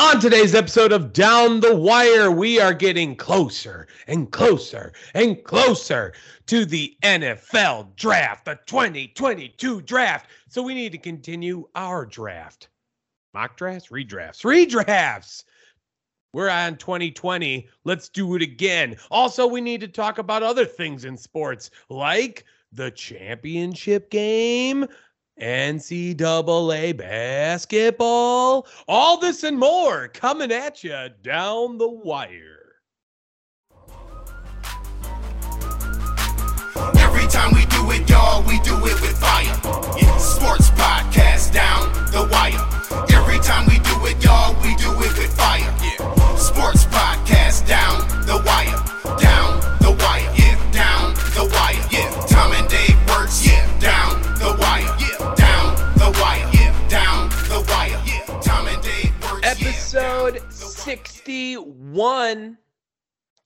On today's episode of Down the Wire, we are getting closer and closer and closer to the NFL draft, the 2022 draft. So we need to continue our draft. Mock drafts, redrafts. We're on 2020. Let's do it again. Also, we need to talk about other things in sports, like the championship game, NCAA basketball, all this and more coming at you down the wire. Every time we do it, y'all, we do it with fire. Sports podcast down the wire. Every time we do it, y'all, we do it with fire. Sports podcast down the wire. Down the wire. Yeah, down the wire. Yeah, Tom and Dave works. Yeah, down the wire. Episode 61,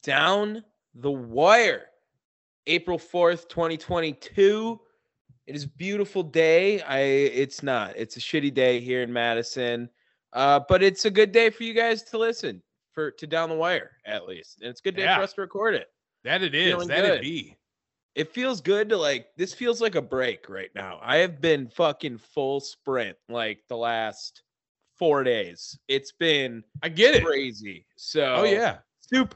Down the Wire, April 4th, 2022. It is a beautiful day. It's a shitty day here in Madison, but it's a good day for you guys to listen to Down the Wire, at least. And it's a good day for us to record it. That it is. That it be. It feels good to this feels like a break right now. I have been fucking full sprint the last 4 days. It's been crazy. So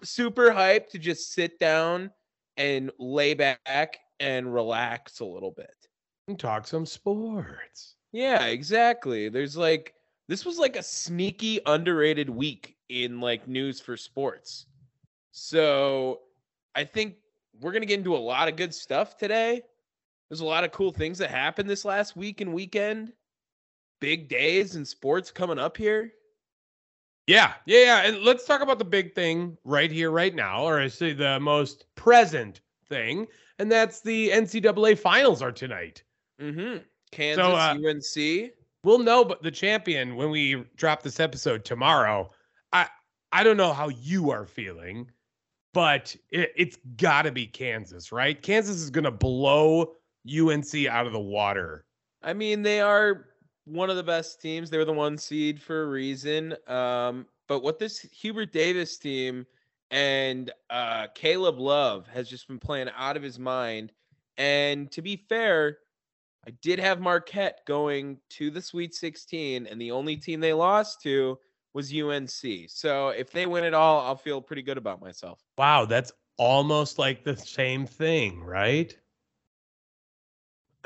super hyped to just sit down and lay back and relax a little bit and talk some sports. Yeah, exactly. There's this was a sneaky underrated week in news for sports. So I think we're going to get into a lot of good stuff today. There's a lot of cool things that happened this last week and weekend. Big days in sports coming up here. Yeah. And let's talk about the big thing right here, right now, or I say the most present thing, and that's the NCAA finals are tonight. Mm-hmm. Kansas, UNC. We'll know, but the champion when we drop this episode tomorrow. I don't know how you are feeling, but it's got to be Kansas, right? Kansas is going to blow UNC out of the water. I mean, they are one of the best teams. They were the 1 seed for a reason. But what this Hubert Davis team and Caleb Love has just been playing out of his mind. And to be fair, I did have Marquette going to the Sweet 16, and the only team they lost to was UNC. So if they win it all, I'll feel pretty good about myself. Wow, that's almost like the same thing, right?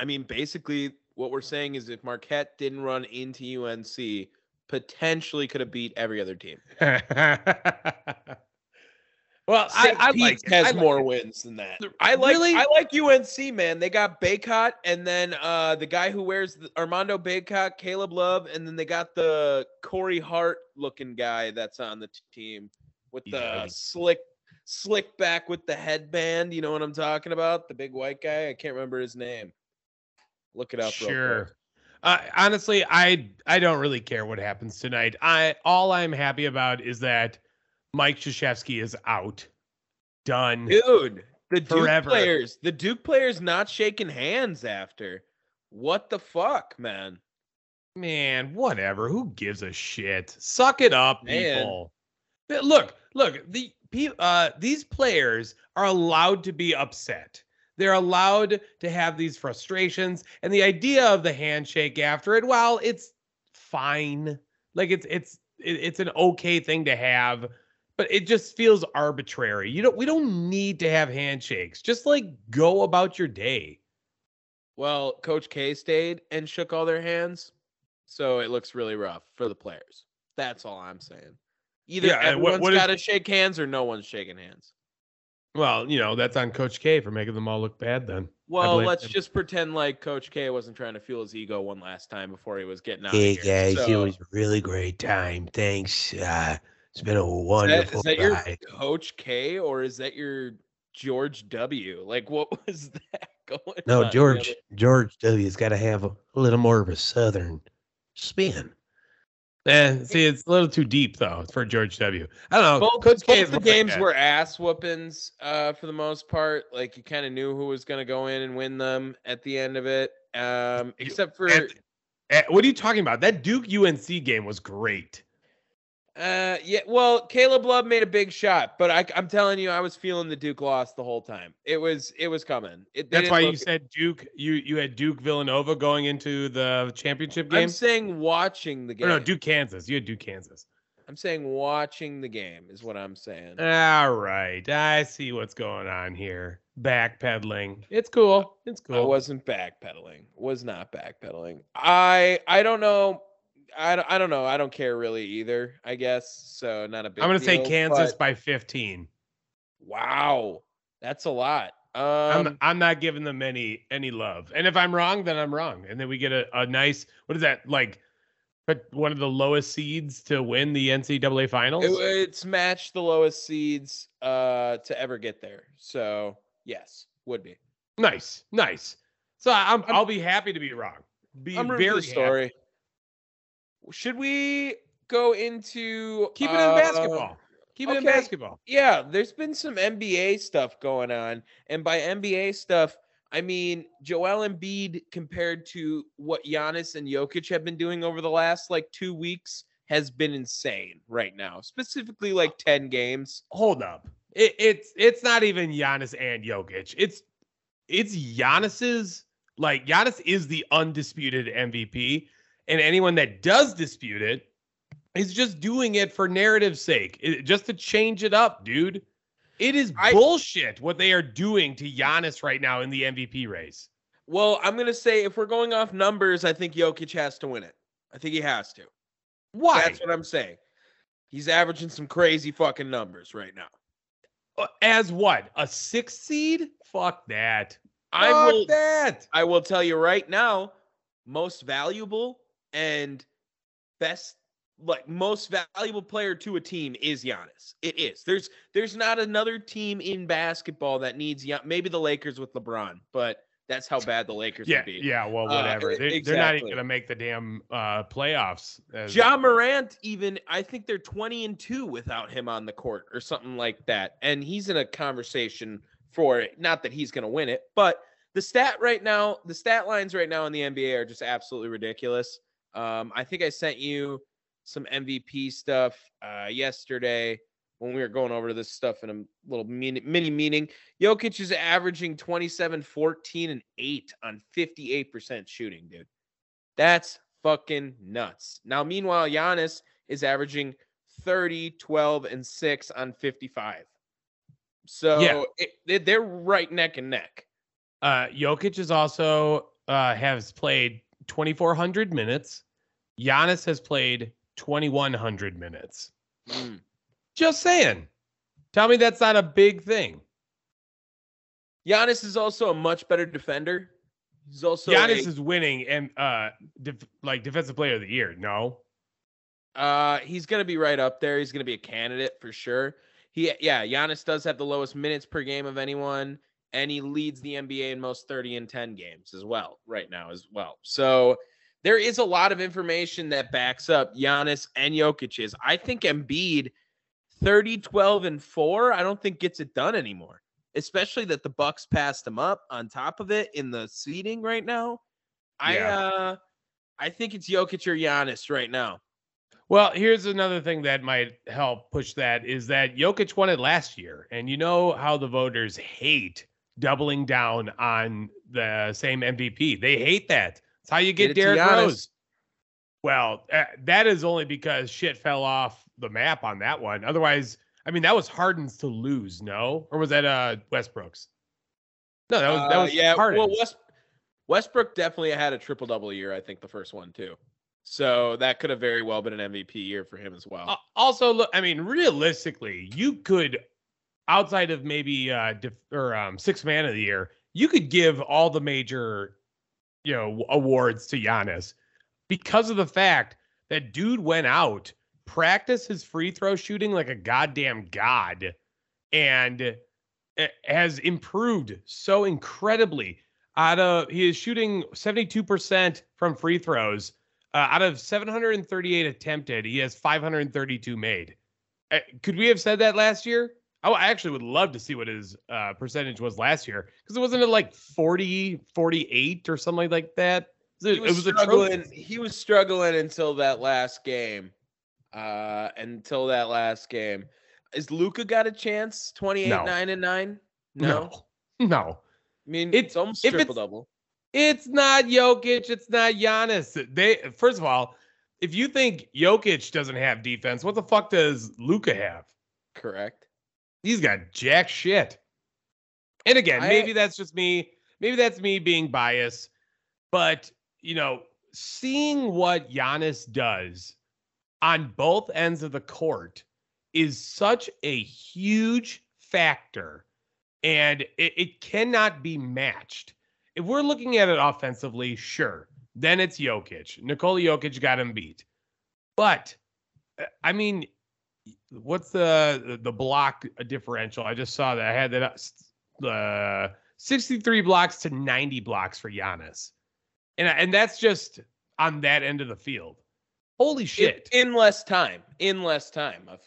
I mean, basically, what we're saying is if Marquette didn't run into UNC, potentially could have beat every other team. Well, I like has more wins than that. I like UNC, man. They got Baycott, and then the guy who wears Armando Baycott, Caleb Love, and then they got the Corey Hart looking guy that's on the team with the slick back with the headband. You know what I'm talking about? The big white guy. I can't remember his name. Look it up. Sure. Honestly, I don't really care what happens tonight. All I'm happy about is that Mike Krzyzewski is out. Done. Dude, the Duke players not shaking hands after. What the fuck, man? Man, whatever. Who gives a shit? Suck it up, people. Man. Look. These players are allowed to be upset. They're allowed to have these frustrations, and the idea of the handshake after it, well, it's fine. It's an okay thing to have, but it just feels arbitrary. We don't need to have handshakes. Just go about your day. Well, Coach K stayed and shook all their hands, so it looks really rough for the players. That's all I'm saying. Either everyone's got to shake hands or no one's shaking hands. Well, you know, that's on Coach K for making them all look bad then. Well, let's just pretend like Coach K wasn't trying to fuel his ego one last time before he was getting out of here. Hey, guys, it was a really great time. Thanks. It's been a wonderful ride. Your Coach K, or is that your George W? Like, what was that going on? No, George W's got to have a little more of a Southern spin. See, it's a little too deep, though, for George W. I don't know. Both the games were ass whoopings for the most part. Like, you kind of knew who was going to go in and win them at the end of it, except for – what are you talking about? That Duke-UNC game was great. Yeah, well, Caleb Love made a big shot, but I'm telling you, I was feeling the Duke loss the whole time. It was coming. That's why you said Duke. You had Duke Villanova going into the championship game. I'm saying watching the game. No, Duke Kansas. You had Duke Kansas. I'm saying watching the game is what I'm saying. All right, I see what's going on here. Backpedaling. It's cool. I wasn't backpedaling. Was not backpedaling. I don't know. I don't know. I don't care really either, I guess. So not a big deal. I'm going to say Kansas by 15. Wow. That's a lot. I'm not giving them any love. And if I'm wrong, then I'm wrong. And then we get a nice, what is that, like one of the lowest seeds to win the NCAA finals? It's matched the lowest seeds to ever get there. So, yes, would be. Nice. So I'll be happy to be wrong. I'm rooting for the story. Happy. Should we go into... Keep it in basketball. Yeah, there's been some NBA stuff going on. And by NBA stuff, I mean Joel Embiid compared to what Giannis and Jokic have been doing over the last, 2 weeks has been insane right now. Specifically, 10 games. Hold up. It's not even Giannis and Jokic. It's Giannis's... Giannis is the undisputed MVP. And anyone that does dispute it is just doing it for narrative's sake, just to change it up, dude. It is bullshit what they are doing to Giannis right now in the MVP race. Well, I'm going to say if we're going off numbers, I think Jokic has to win it. I think he has to. Why? That's what I'm saying. He's averaging some crazy fucking numbers right now. As what? A 6th seed? Fuck that. I will tell you right now, most valuable and best, most valuable player to a team is Giannis. It is. There's not another team in basketball that needs Giannis. Maybe the Lakers with LeBron, but that's how bad the Lakers would be. Yeah, well, whatever. They're not even going to make the damn playoffs. Ja Morant even, I think they're 20-2 without him on the court or something like that. And he's in a conversation for it. Not that he's going to win it, but the stat lines right now in the NBA are just absolutely ridiculous. I think I sent you some MVP stuff yesterday when we were going over this stuff in a little mini meeting. Jokic is averaging 27, 14, and 8 on 58% shooting, dude. That's fucking nuts. Now, meanwhile, Giannis is averaging 30, 12, and 6 on 55. So yeah. They're right neck and neck. Jokic is also has played 2,400 minutes. Giannis has played 2,100 minutes. Just saying. Tell me that's not a big thing. Giannis is also a much better defender. He's also Giannis is winning and defensive player of the year. No, he's gonna be right up there. He's gonna be a candidate for sure. Giannis does have the lowest minutes per game of anyone. And he leads the NBA in most 30-10 games as well right now as well. So there is a lot of information that backs up Giannis and Jokic's. I think Embiid 30, 12, and 4, I don't think gets it done anymore, especially that the Bucks passed him up on top of it in the seeding right now. Yeah. I think it's Jokic or Giannis right now. Well, here's another thing that might help push that is that Jokic won it last year. And you know how the voters hate doubling down on the same MVP. They hate that. It's how you get Derrick Rose. Well, that is only because shit fell off the map on that one. Otherwise, I mean, that was Harden's to lose, no? Or was that Westbrook's? No, that was Harden's. Well, Westbrook definitely had a triple-double year, I think, the first one, too. So that could have very well been an MVP year for him as well. Also, look, I mean, realistically, you could outside of maybe sixth man of the year, you could give all the major, awards to Giannis because of the fact that dude went out, practiced his free throw shooting like a goddamn god, and has improved so incredibly. He is shooting 72% from free throws. Out of 738 attempted, he has 532 made. Could we have said that last year? I actually would love to see what his percentage was last year, because it wasn't at like 40, 48 or something like that. He was struggling until that last game. Is Luka got a chance? 28, no. 9 and 9? No. I mean, it's almost triple-double. It's not Jokic. It's not Giannis. First of all, if you think Jokic doesn't have defense, what the fuck does Luka have? Correct. He's got jack shit. And again, maybe that's just me. Maybe that's me being biased. But, seeing what Giannis does on both ends of the court is such a huge factor, and it cannot be matched. If we're looking at it offensively, sure, then it's Jokic. Nikola Jokic got him beat. But, I mean, what's the block differential? I just saw that. I had that 63 blocks to 90 blocks for Giannis. And that's just on that end of the field. Holy shit. In less time.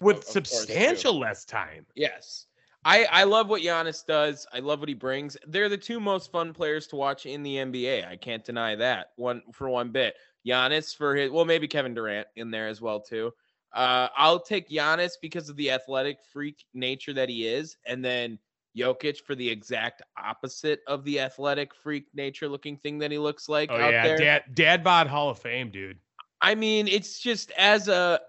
With substantial less time. Yes. I love what Giannis does. I love what he brings. They're the two most fun players to watch in the NBA. I can't deny that one bit. Giannis maybe Kevin Durant in there as well too. I'll take Giannis because of the athletic freak nature that he is, and then Jokic for the exact opposite of the athletic freak nature looking thing that he looks like. Oh, out there. Dad bod Hall of Fame, dude. I mean, it's just as a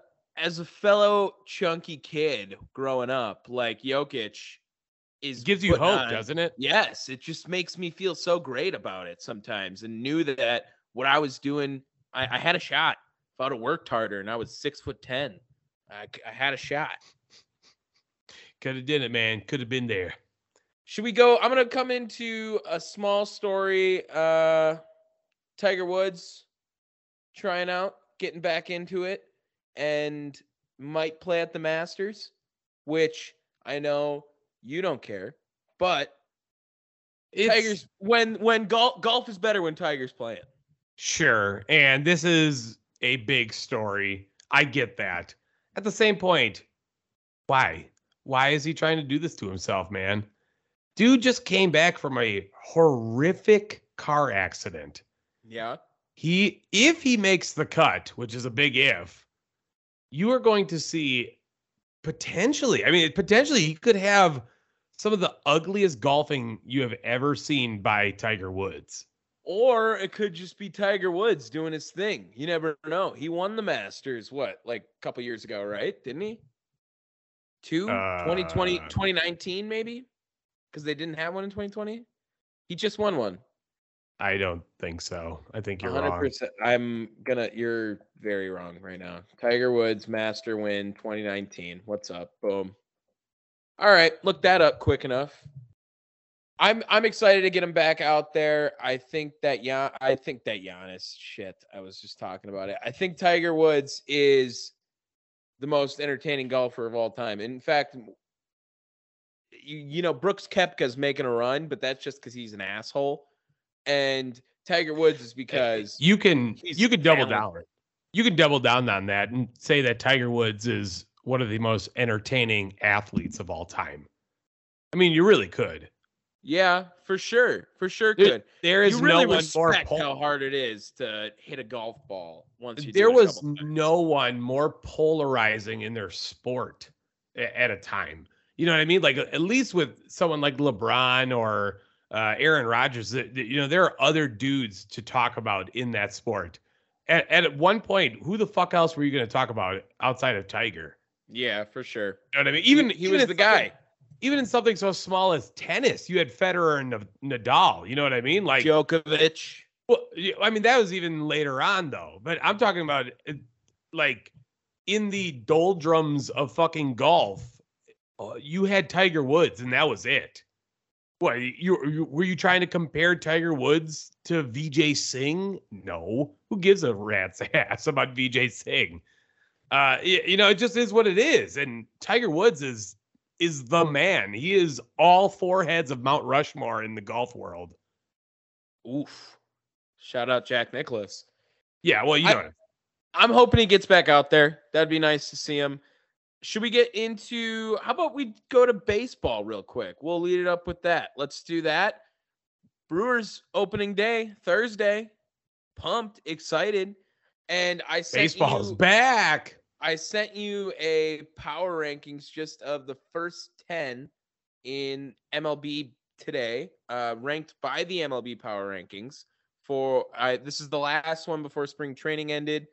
fellow chunky kid growing up, like Jokic gives you hope, doesn't it? Yes. It just makes me feel so great about it sometimes, and knew that what I was doing, I had a shot. If I'd have worked harder and I was 6'10", I had a shot. Could have did it, man. Could have been there. Should we go? I'm going to come into a small story. Tiger Woods trying out, getting back into it, and might play at the Masters, which I know you don't care, but Tigers when golf is better when Tiger's playing. Sure, and this is a big story. I get that. At the same point, why? Why is he trying to do this to himself, man? Dude just came back from a horrific car accident. Yeah. If he makes the cut, which is a big if, you are going to see potentially he could have some of the ugliest golfing you have ever seen by Tiger Woods. Or it could just be Tiger Woods doing his thing. You never know. He won the Masters, a couple years ago, right? Didn't he? 2019, maybe? Because they didn't have one in 2020? He just won one. I don't think so. I think you're 100%. Wrong. You're very wrong right now. Tiger Woods, Master win 2019. What's up? Boom. All right. Look that up quick enough. I'm excited to get him back out there. I think that Giannis shit. I was just talking about it. I think Tiger Woods is the most entertaining golfer of all time. In fact, Brooks Koepka's making a run, but that's just because he's an asshole. And Tiger Woods is because you could double down. You could double down on that and say that Tiger Woods is one of the most entertaining athletes of all time. I mean, you really could. Yeah, for sure. For sure could. There is really no one more polar. How hard it is to hit a golf ball once you there do was no one more polarizing in their sport at a time. You know what I mean? Like at least with someone like LeBron or Aaron Rodgers, there are other dudes to talk about in that sport. At one point, who the fuck else were you going to talk about outside of Tiger? Yeah, for sure. You know what I mean? Even he was the guy. Even in something so small as tennis, you had Federer and Nadal. You know what I mean? Like Djokovic. Well, I mean that was even later on though. But I'm talking about like in the doldrums of fucking golf. you had Tiger Woods, and that was it. What, were you trying to compare Tiger Woods to Vijay Singh? No. Who gives a rat's ass about Vijay Singh? It just is what it is. And Tiger Woods is the man. He is all four heads of Mount Rushmore in the golf world. Oof. Shout out Jack Nicklaus. Yeah, well, you know. I'm hoping he gets back out there. That'd be nice to see him. Should we get into, how about we go to baseball real quick? We'll lead it up with that. Let's do that. Brewers opening day, Thursday. Pumped, excited. And I sent baseball's back. I sent you a power rankings just of the first 10 in MLB today, ranked by the MLB power rankings. This is the last one before spring training ended.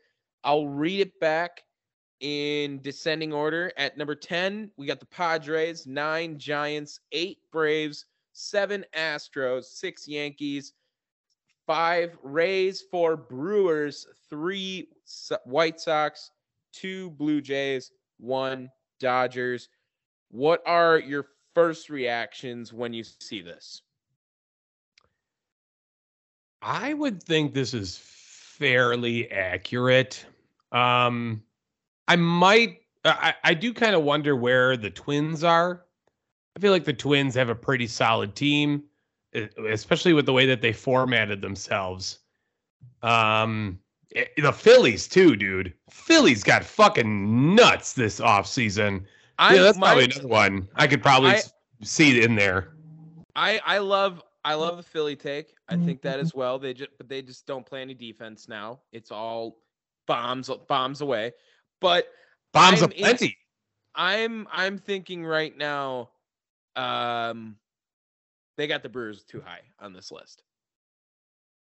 I'll read it back in descending order. At number 10, we got the Padres, 9 Giants, 8 Braves, 7 Astros, 6 Yankees, 5 Rays, 4 Brewers, 3 White Sox, 2 Blue Jays, 1 Dodgers. What are your first reactions when you see this? I would think this is fairly accurate. I do kind of wonder where the Twins are. I feel like the Twins have a pretty solid team, especially with the way that they formatted themselves. The Phillies too, dude. Phillies got fucking nuts this offseason. That's probably another one I could probably see in there. I love the Philly take. I think that as well. They just don't play any defense now. It's all bombs away. But bombs are plenty. I'm thinking right now, they got the Brewers too high on this list.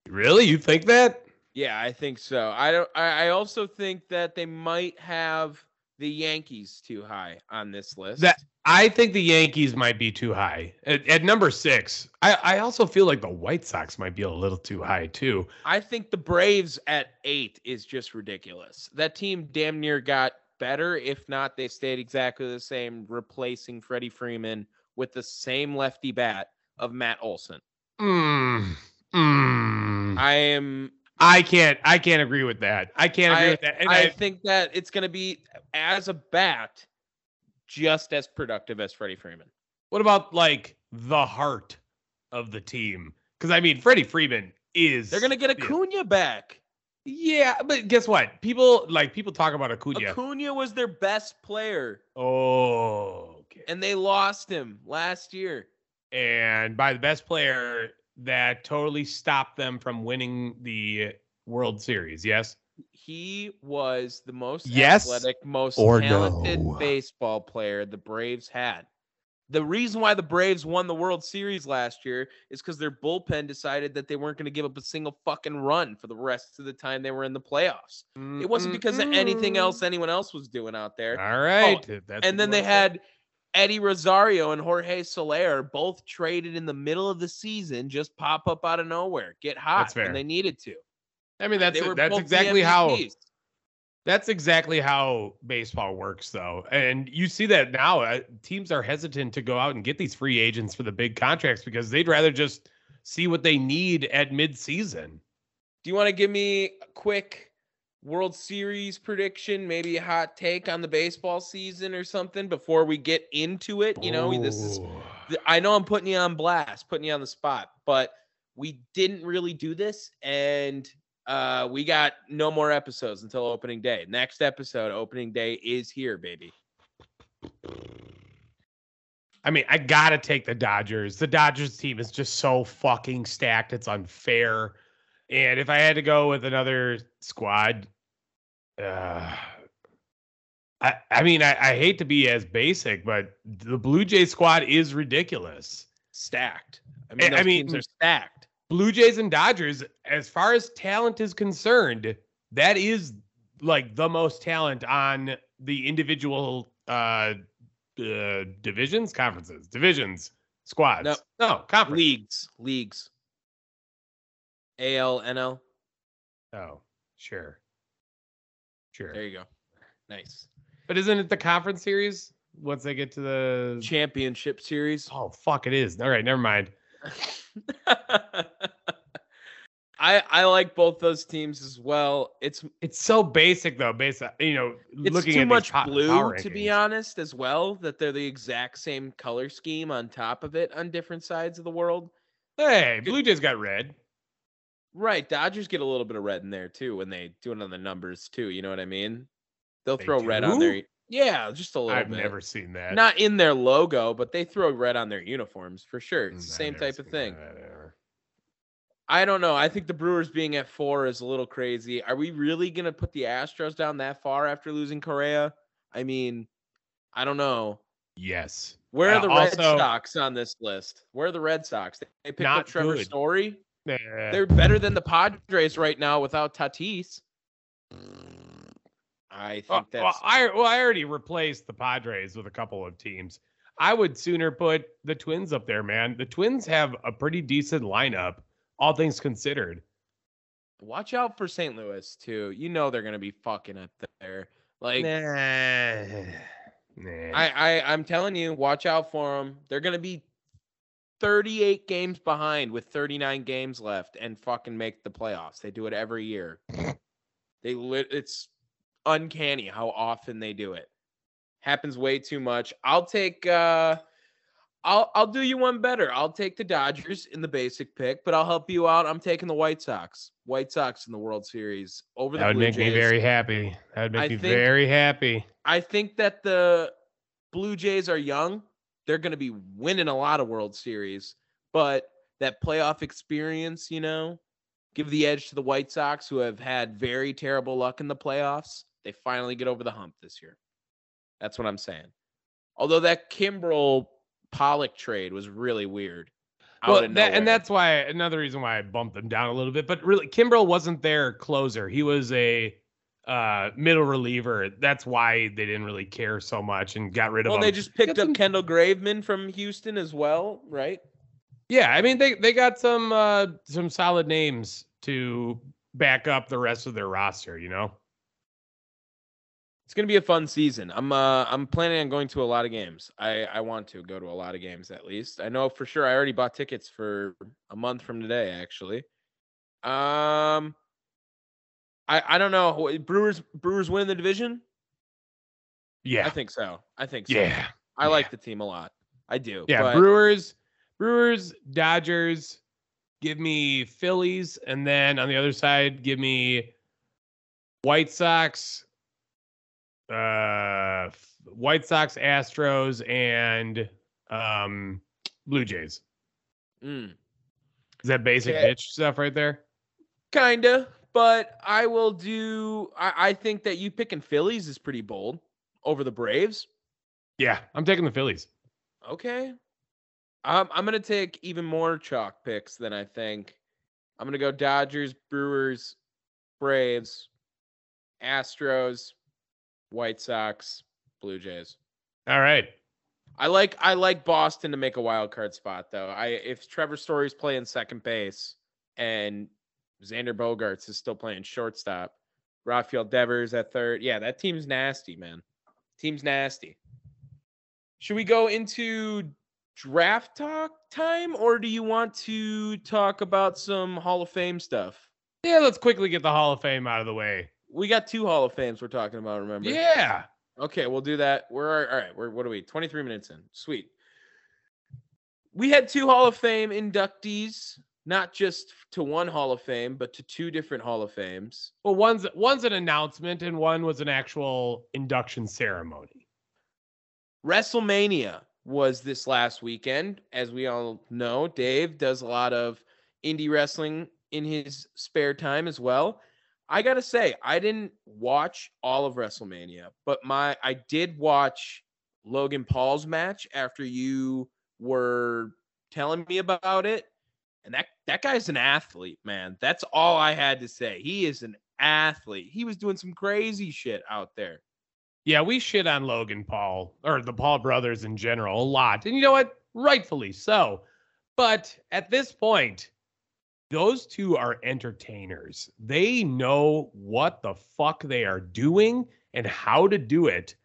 Really? You think that? Yeah, I think so. I also think that they might have the Yankees too high on this list. I think the Yankees might be too high at number 6. I also feel like the White Sox might be a little too high too. I think the Braves at 8 is just ridiculous. That team damn near got better. If not, they stayed exactly the same, replacing Freddie Freeman with the same lefty bat of Matt Olson. I can't agree with that. And I think that it's going to be, as a bat, just as productive as Freddie Freeman. What about like the heart of the team? Because I mean, Freddie Freeman is. They're going to get Acuna back. Yeah, but guess what? People talk about Acuna. Acuna was their best player. Oh. Okay. And they lost him last year. And by the best player, that totally stopped them from winning the World Series. Yes. He was the most athletic, most talented baseball player the Braves had. The reason why the Braves won the World Series last year is because their bullpen decided that they weren't going to give up a single fucking run for the rest of the time they were in the playoffs. Mm-hmm. It wasn't because of anything else anyone else was doing out there. All right. Had Eddie Rosario and Jorge Soler, both traded in the middle of the season, just pop up out of nowhere, get hot when they needed to. I mean, that's exactly how baseball works, though. And you see that now. Teams are hesitant to go out and get these free agents for the big contracts because they'd rather just see what they need at midseason. Do you want to give me a quick World Series prediction, maybe a hot take on the baseball season or something before we get into it? You know, I know I'm putting you on blast, putting you on the spot, but we didn't really do this, and we got no more episodes until opening day. Next episode, opening day is here, baby. I mean, I gotta take the Dodgers. The Dodgers team is just so fucking stacked. It's unfair. And if I had to go with another squad, I hate to be as basic, but the Blue Jays squad is ridiculous. Stacked. Teams are stacked. Blue Jays and Dodgers, as far as talent is concerned, that is like the most talent on the individual squads. No, conference. Leagues. ALNL. Oh, sure. There you go. Nice. But isn't it the conference series? once they get to the championship series. Oh, fuck, it is. All right, never mind. I like both those teams as well. It's so basic though, based on, you know, it's looking too at much blue to be honest as well, that they're the exact same color scheme on top of it on different sides of the world. Hey, Blue Jays got red. Right, Dodgers get a little bit of red in there too when they do it on the numbers too, you know what I mean? They'll throw red on there. Yeah, just a little bit. I've never seen that. Not in their logo, but they throw red on their uniforms for sure. It's the same type of thing. I don't know. I think the Brewers being at 4 is a little crazy. Are we really going to put the Astros down that far after losing Correa? I mean, I don't know. Yes. Where are the Red Sox on this list? Where are the Red Sox? They picked up Trevor Story. Nah. They're better than the Padres right now without Tatis. I think that's... I already replaced the Padres with a couple of teams. I would sooner put the Twins up there, man. The Twins have a pretty decent lineup. All things considered. Watch out for St. Louis, too. You know they're going to be fucking up there. Like, nah. I'm telling you, watch out for them. They're going to be 38 games behind with 39 games left and fucking make the playoffs. They do it every year. It's uncanny how often they do it. Happens way too much. I'll take... I'll do you one better. I'll take the Dodgers in the basic pick, but I'll help you out. I'm taking the White Sox. White Sox in the World Series over the Blue Jays. That would make me very happy. That would make me very happy. I think that the Blue Jays are young. They're going to be winning a lot of World Series, but that playoff experience, you know, give the edge to the White Sox, who have had very terrible luck in the playoffs. They finally get over the hump this year. That's what I'm saying. Although that Kimbrel Pollock trade was really weird. That's why another reason why I bumped them down a little bit. But really, Kimbrel wasn't their closer. He was a middle reliever. That's why they didn't really care so much and got rid of him. Well, they just picked up Kendall Graveman from Houston as well, right? Yeah, I mean they got some solid names to back up the rest of their roster, you know. It's going to be a fun season. I'm planning on going to a lot of games. I want to go to a lot of games at least. I know for sure I already bought tickets for a month from today, actually. I don't know. Brewers win the division? Yeah. I think so. Yeah. I like the team a lot. I do. Yeah, but... Brewers, Dodgers, give me Phillies, and then on the other side, give me White Sox, Astros, and Blue Jays. Is that basic bitch stuff right there? Kinda, but I will do. I think that you picking Phillies is pretty bold over the Braves. Yeah, I'm taking the Phillies. Okay, I'm gonna take even more chalk picks than I think. I'm gonna go Dodgers, Brewers, Braves, Astros, White Sox, Blue Jays. All right. I like Boston to make a wild card spot though. If Trevor Story's playing second base and Xander Bogaerts is still playing shortstop, Rafael Devers at third. Yeah, that team's nasty, man. Team's nasty. Should we go into draft talk time, or do you want to talk about some Hall of Fame stuff? Yeah, let's quickly get the Hall of Fame out of the way. We got 2 Hall of Fames we're talking about, remember? Yeah. Okay, we'll do that. All right. What are we? 23 minutes in. Sweet. We had 2 Hall of Fame inductees, not just to one Hall of Fame, but to 2 different Hall of Fames. Well, one's an announcement, and one was an actual induction ceremony. WrestleMania was this last weekend. As we all know, Dave does a lot of indie wrestling in his spare time as well. I got to say, I didn't watch all of WrestleMania, but I did watch Logan Paul's match after you were telling me about it. And that guy's an athlete, man. That's all I had to say. He is an athlete. He was doing some crazy shit out there. Yeah, we shit on Logan Paul or the Paul brothers in general a lot. And you know what? Rightfully so. But at this point... those 2 are entertainers. They know what the fuck they are doing and how to do it.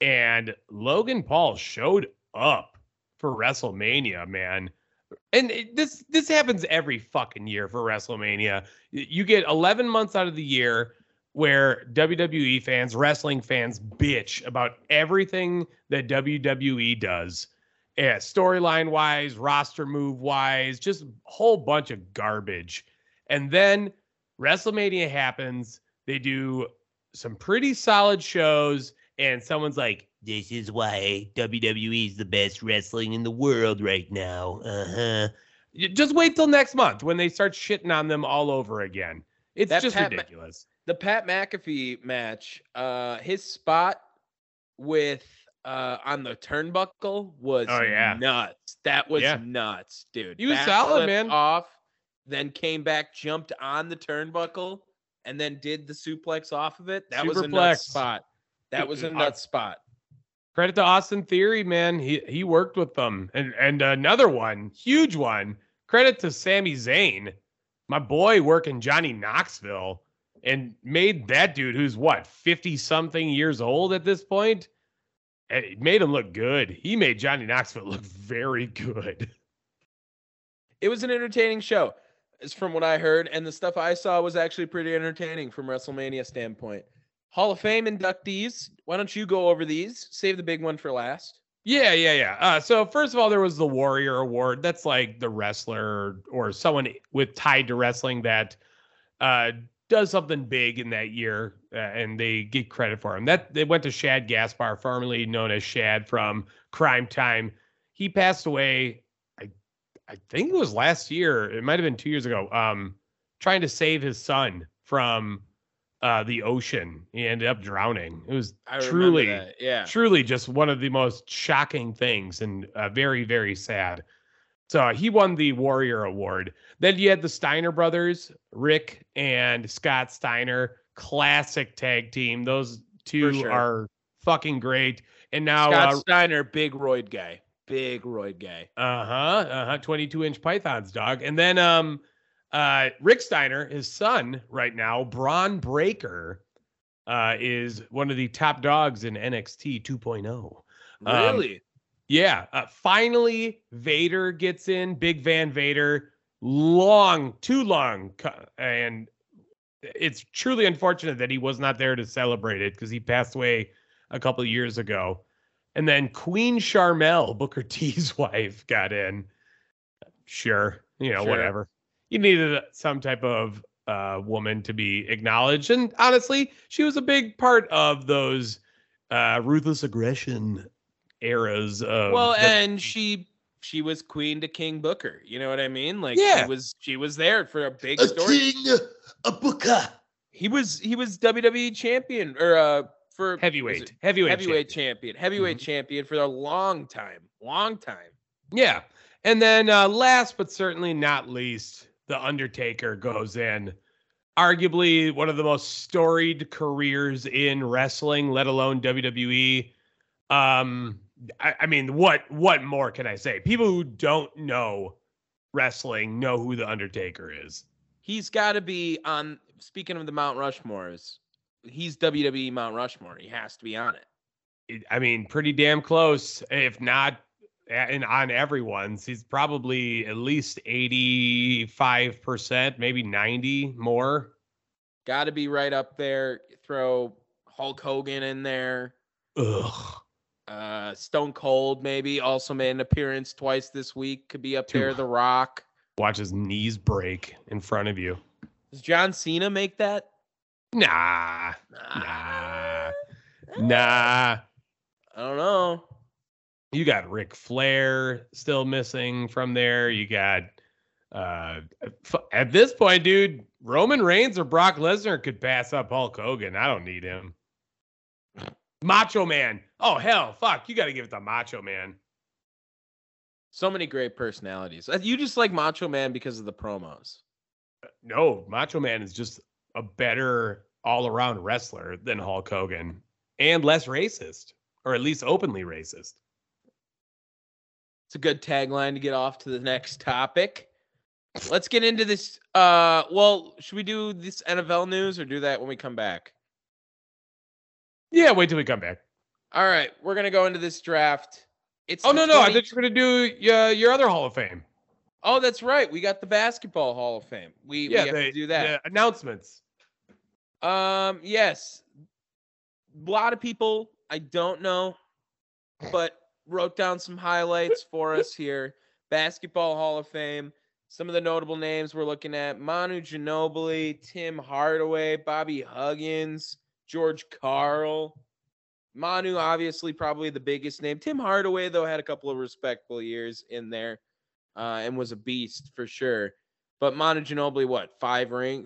And Logan Paul showed up for WrestleMania, man. And this happens every fucking year for WrestleMania. You get 11 months out of the year where WWE fans, wrestling fans, bitch about everything that WWE does. Yeah, storyline-wise, roster move-wise, just a whole bunch of garbage. And then WrestleMania happens. They do some pretty solid shows, and someone's like, this is why WWE is the best wrestling in the world right now. Uh-huh. Just wait till next month when they start shitting on them all over again. It's that just ridiculous. The Pat McAfee match, his spot with on the turnbuckle was nuts. That was nuts, dude. He was solid, man. Off, then came back, jumped on the turnbuckle, and then did the suplex off of it. That was a nuts spot. That was a nuts spot. Credit to Austin Theory, man. He worked with them. And another one, huge one, credit to Sami Zayn, my boy working Johnny Knoxville, and made that dude who's, what, 50-something years old at this point? It made him look good. He made Johnny Knoxville look very good. It was an entertaining show, is from what I heard, and the stuff I saw was actually pretty entertaining from WrestleMania standpoint. Hall of Fame inductees. Why don't you go over these? Save the big one for last. Yeah. So first of all, there was the Warrior Award. That's like the wrestler or someone with tied to wrestling that does something big in that year, and they get credit for him. That they went to Shad Gaspar, formerly known as Shad from Crime Time. He passed away. I think it was last year. It might have been 2 years ago. Trying to save his son from the ocean. He ended up drowning. It was truly just one of the most shocking things, and very, very sad. So he won the Warrior Award. Then you had the Steiner brothers, Rick and Scott Steiner, classic tag team. Those two are fucking great. And now Scott Steiner, big roid guy. 22-inch pythons, dog. And then, Rick Steiner, his son right now, Braun Breaker, is one of the top dogs in NXT 2.0. Really? Yeah. Finally, Vader gets in. Big Van Vader. Too long. And it's truly unfortunate that he was not there to celebrate it because he passed away a couple of years ago. And then Queen Charmel, Booker T's wife, got in. Sure. Whatever. You needed some type of woman to be acknowledged. And honestly, she was a big part of those ruthless aggression eras. And she was queen to King Booker. You know what I mean? She was there for a big story. King, a Booker. He was WWE champion or for heavyweight champion for a long time. Yeah. And then last but certainly not least, The Undertaker goes in, arguably one of the most storied careers in wrestling, let alone WWE. I mean, what more can I say? People who don't know wrestling know who The Undertaker is. He's got to be on, speaking of the Mount Rushmores, he's WWE Mount Rushmore. He has to be on it. I mean, pretty damn close, if not. And on everyone's, he's probably at least 85%, maybe 90 more. Got to be right up there. Throw Hulk Hogan in there. Ugh. Stone Cold maybe also made an appearance twice this week. Could be up there. The Rock. Watch his knees break in front of you. Does John Cena make that? Nah. I don't know. You got Ric Flair still missing from there. You got, at this point, dude, Roman Reigns or Brock Lesnar could pass up Hulk Hogan. I don't need him. Macho Man. Oh, hell, fuck. You got to give it to Macho Man. So many great personalities. You just like Macho Man because of the promos. No, Macho Man is just a better all-around wrestler than Hulk Hogan and less racist, or at least openly racist. It's a good tagline to get off to the next topic. Let's get into this. Should we do this NFL news or do that when we come back? Yeah, wait till we come back. All right, we're going to go into this draft. It's No. I thought you were going to do your other Hall of Fame. Oh, that's right. We got the Basketball Hall of Fame. We have to do that. The announcements. Yes. A lot of people, I don't know, but wrote down some highlights for us here. Basketball Hall of Fame. Some of the notable names we're looking at. Manu Ginobili, Tim Hardaway, Bobby Huggins, George Karl. Manu, obviously, probably the biggest name. Tim Hardaway, though, had a couple of respectable years in there. And was a beast for sure. But Manu Ginobili, what,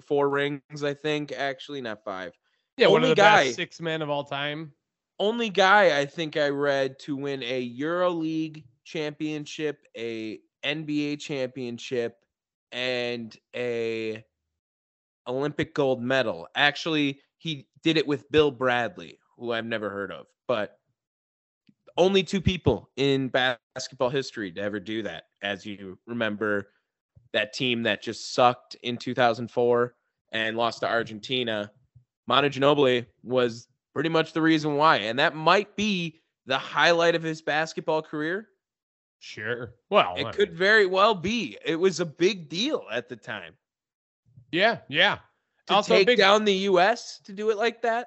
four rings, I think? Actually, not five. Yeah, only one of the best six men of all time. Only guy, I think I read, to win a EuroLeague championship, a NBA championship, and a Olympic gold medal. Actually, he did it with Bill Bradley, who I've never heard of. But only two people in basketball history to ever do that. As you remember, that team that just sucked in 2004 and lost to Argentina, Manu Ginobili was pretty much the reason why. And that might be the highlight of his basketball career. Sure. Well, it could very well be. It was a big deal at the time. Yeah. To also take down the U.S. to do it like that.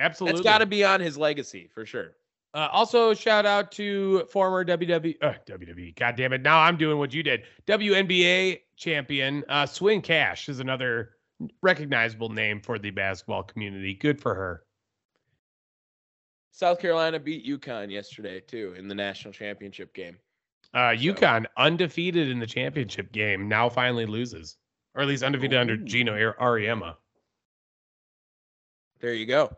Absolutely. That's got to be on his legacy for sure. Also, shout out to former WWE. God damn it. Now I'm doing what you did. WNBA champion Swing Cash is another recognizable name for the basketball community. Good for her. South Carolina beat UConn yesterday, too, in the national championship game. UConn, undefeated in the championship game, now finally loses. Or at least undefeated under Gino Auriemma. There you go.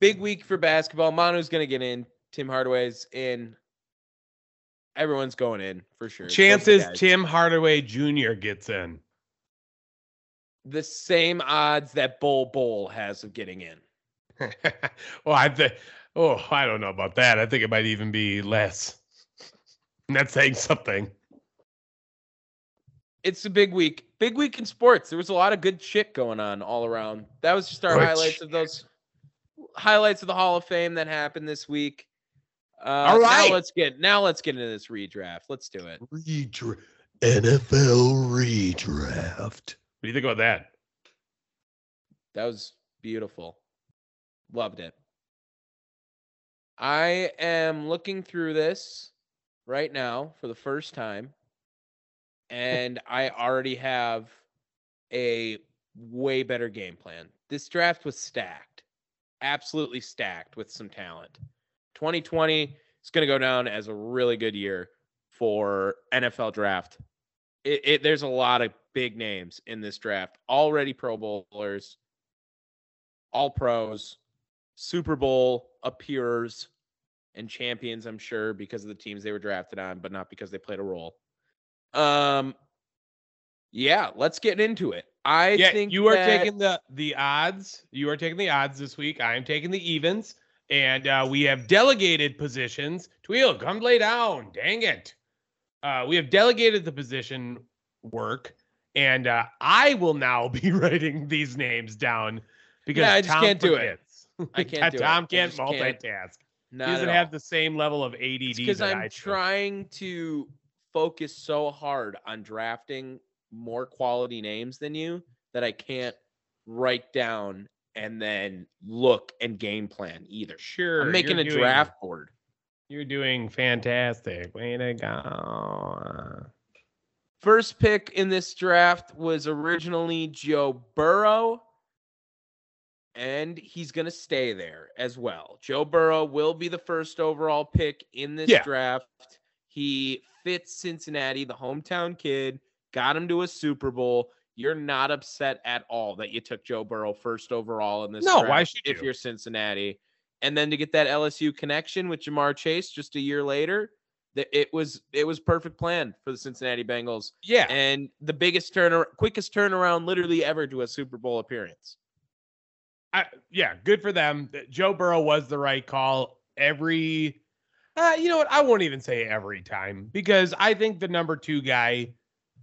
Big week for basketball. Manu's going to get in. Tim Hardaway's in. Everyone's going in for sure. Chances Tim Hardaway Jr. gets in. The same odds that Bol has of getting in. Well, I don't know about that. I think it might even be less. That's saying something. It's a big week. Big week in sports. There was a lot of good shit going on all around. That was just our highlights of those. Highlights of the Hall of Fame that happened this week. All right. Now let's get into this redraft. Let's do it. NFL redraft. What do you think about that? That was beautiful. Loved it. I am looking through this right now for the first time, and I already have a way better game plan. This draft was stacked. Absolutely stacked with some talent. 2020 is going to go down as a really good year for NFL draft. There's a lot of big names in this draft. Already Pro Bowlers, all pros, Super Bowl appearers, and champions, I'm sure, because of the teams they were drafted on, but not because they played a role. Yeah, let's get into it. I think you are taking the odds. You are taking the odds this week. I am taking the evens, and we have delegated positions. Tweel, come lay down. Dang it. We have delegated the position work, and I will now be writing these names down because I just can't do it. I can't do it. Tom can't multitask. He doesn't have the same level of ADD. Because I'm trying to focus so hard on drafting more quality names than you that I can't write down and then look and game plan either. Sure. I'm making a draft board. You're doing fantastic. Way to go. First pick in this draft was originally Joe Burrow, and he's going to stay there as well. Joe Burrow will be the first overall pick in this draft. He fits Cincinnati, the hometown kid. Got him to a Super Bowl. You're not upset at all that you took Joe Burrow first overall in this draft. No, why should you? If you're Cincinnati. And then to get that LSU connection with Jamar Chase just a year later, it was perfect plan for the Cincinnati Bengals. Yeah. And the quickest turnaround literally ever to a Super Bowl appearance. Good for them. Joe Burrow was the right call. You know what? I won't even say every time because I think the number two guy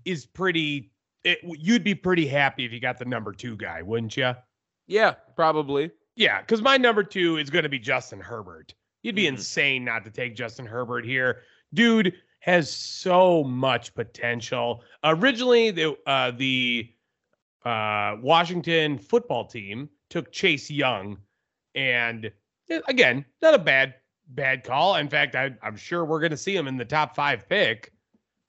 is you'd be pretty happy if you got the number two guy, wouldn't you? Yeah, probably. Yeah, because my number two is going to be Justin Herbert. You'd be insane not to take Justin Herbert here. Dude has so much potential. Originally, the Washington football team took Chase Young, and again, not a bad call. In fact, I'm sure we're going to see him in the top 5 pick.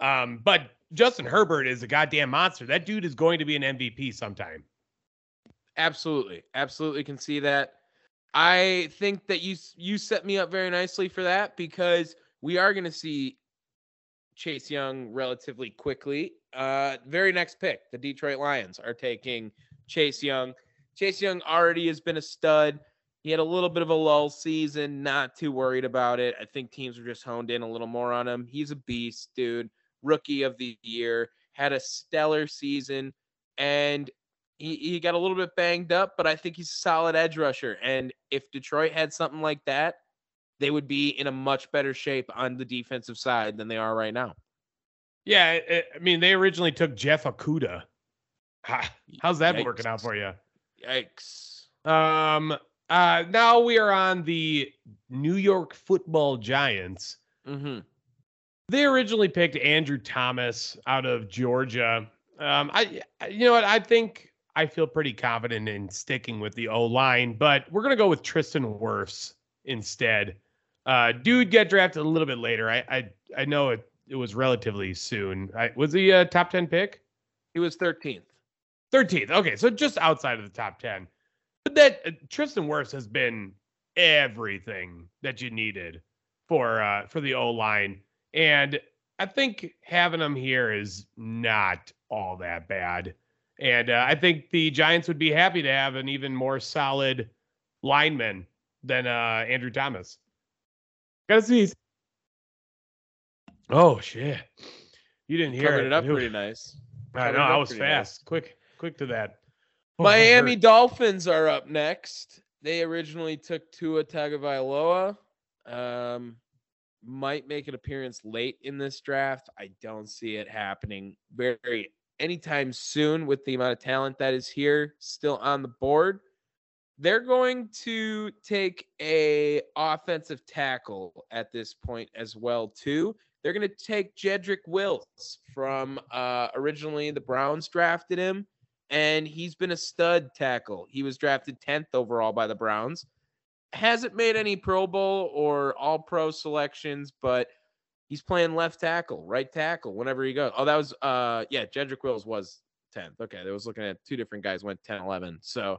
But Justin Herbert is a goddamn monster. That dude is going to be an MVP sometime. Absolutely. Absolutely can see that. I think that you set me up very nicely for that, because we are going to see Chase Young relatively quickly. Very next pick, the Detroit Lions are taking Chase Young. Chase Young already has been a stud. He had a little bit of a lull season, not too worried about it. I think teams were just honed in a little more on him. He's a beast, dude. Rookie of the year, had a stellar season, and he got a little bit banged up, but I think he's a solid edge rusher. And if Detroit had something like that, they would be in a much better shape on the defensive side than they are right now. Yeah, I mean, they originally took Jeff Okudah. How's that working out for you? Yikes. Now we are on the New York Football Giants. Mm-hmm. They originally picked Andrew Thomas out of Georgia. You know what? I feel pretty confident in sticking with the O-line, but we're going to go with Tristan Wirfs instead. Dude got drafted a little bit later. I know it was relatively soon. Was he a top 10 pick? He was 13th. 13th. Okay, so just outside of the top 10. But that Tristan Wirfs has been everything that you needed for the O-line. And I think having him here is not all that bad. And I think the Giants would be happy to have an even more solid lineman than Andrew Thomas. Gotta sneeze. Oh, shit. You didn't hear it. Covered it up pretty nice. I know. I was fast. Nice. Quick to that. Oh, Miami Dolphins are up next. They originally took Tua Tagovailoa. Might make an appearance late in this draft. I don't see it happening very anytime soon with the amount of talent that is here still on the board. They're going to take a offensive tackle at this point as well, too. They're going to take Jedrick Wills from originally the Browns drafted him, and he's been a stud tackle. He was drafted 10th overall by the Browns. Hasn't made any Pro Bowl or All-Pro selections, but he's playing left tackle, right tackle, whenever he goes. Oh, that was, Jedrick Wills was 10th. Okay, I was looking at two different guys, went 10, 11. So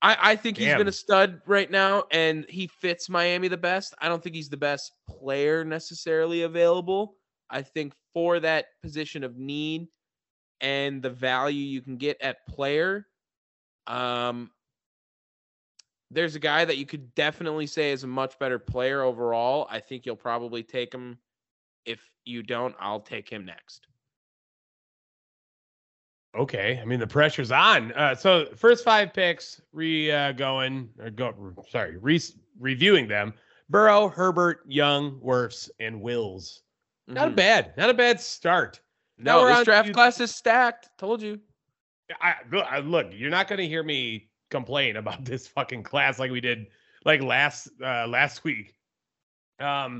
I think he's been a stud right now, and he fits Miami the best. I don't think he's the best player necessarily available. I think for that position of need and the value you can get at player, there's a guy that you could definitely say is a much better player overall. I think you'll probably take him. If you don't, I'll take him next. Okay. I mean, the pressure's on. So first 5 picks reviewing them. Burrow, Herbert, Young, Wirfs, and Wills. Mm-hmm. Not a bad start. No, this draft class is stacked. Told you. Look, you're not going to hear me complain about this fucking class like we did last week. So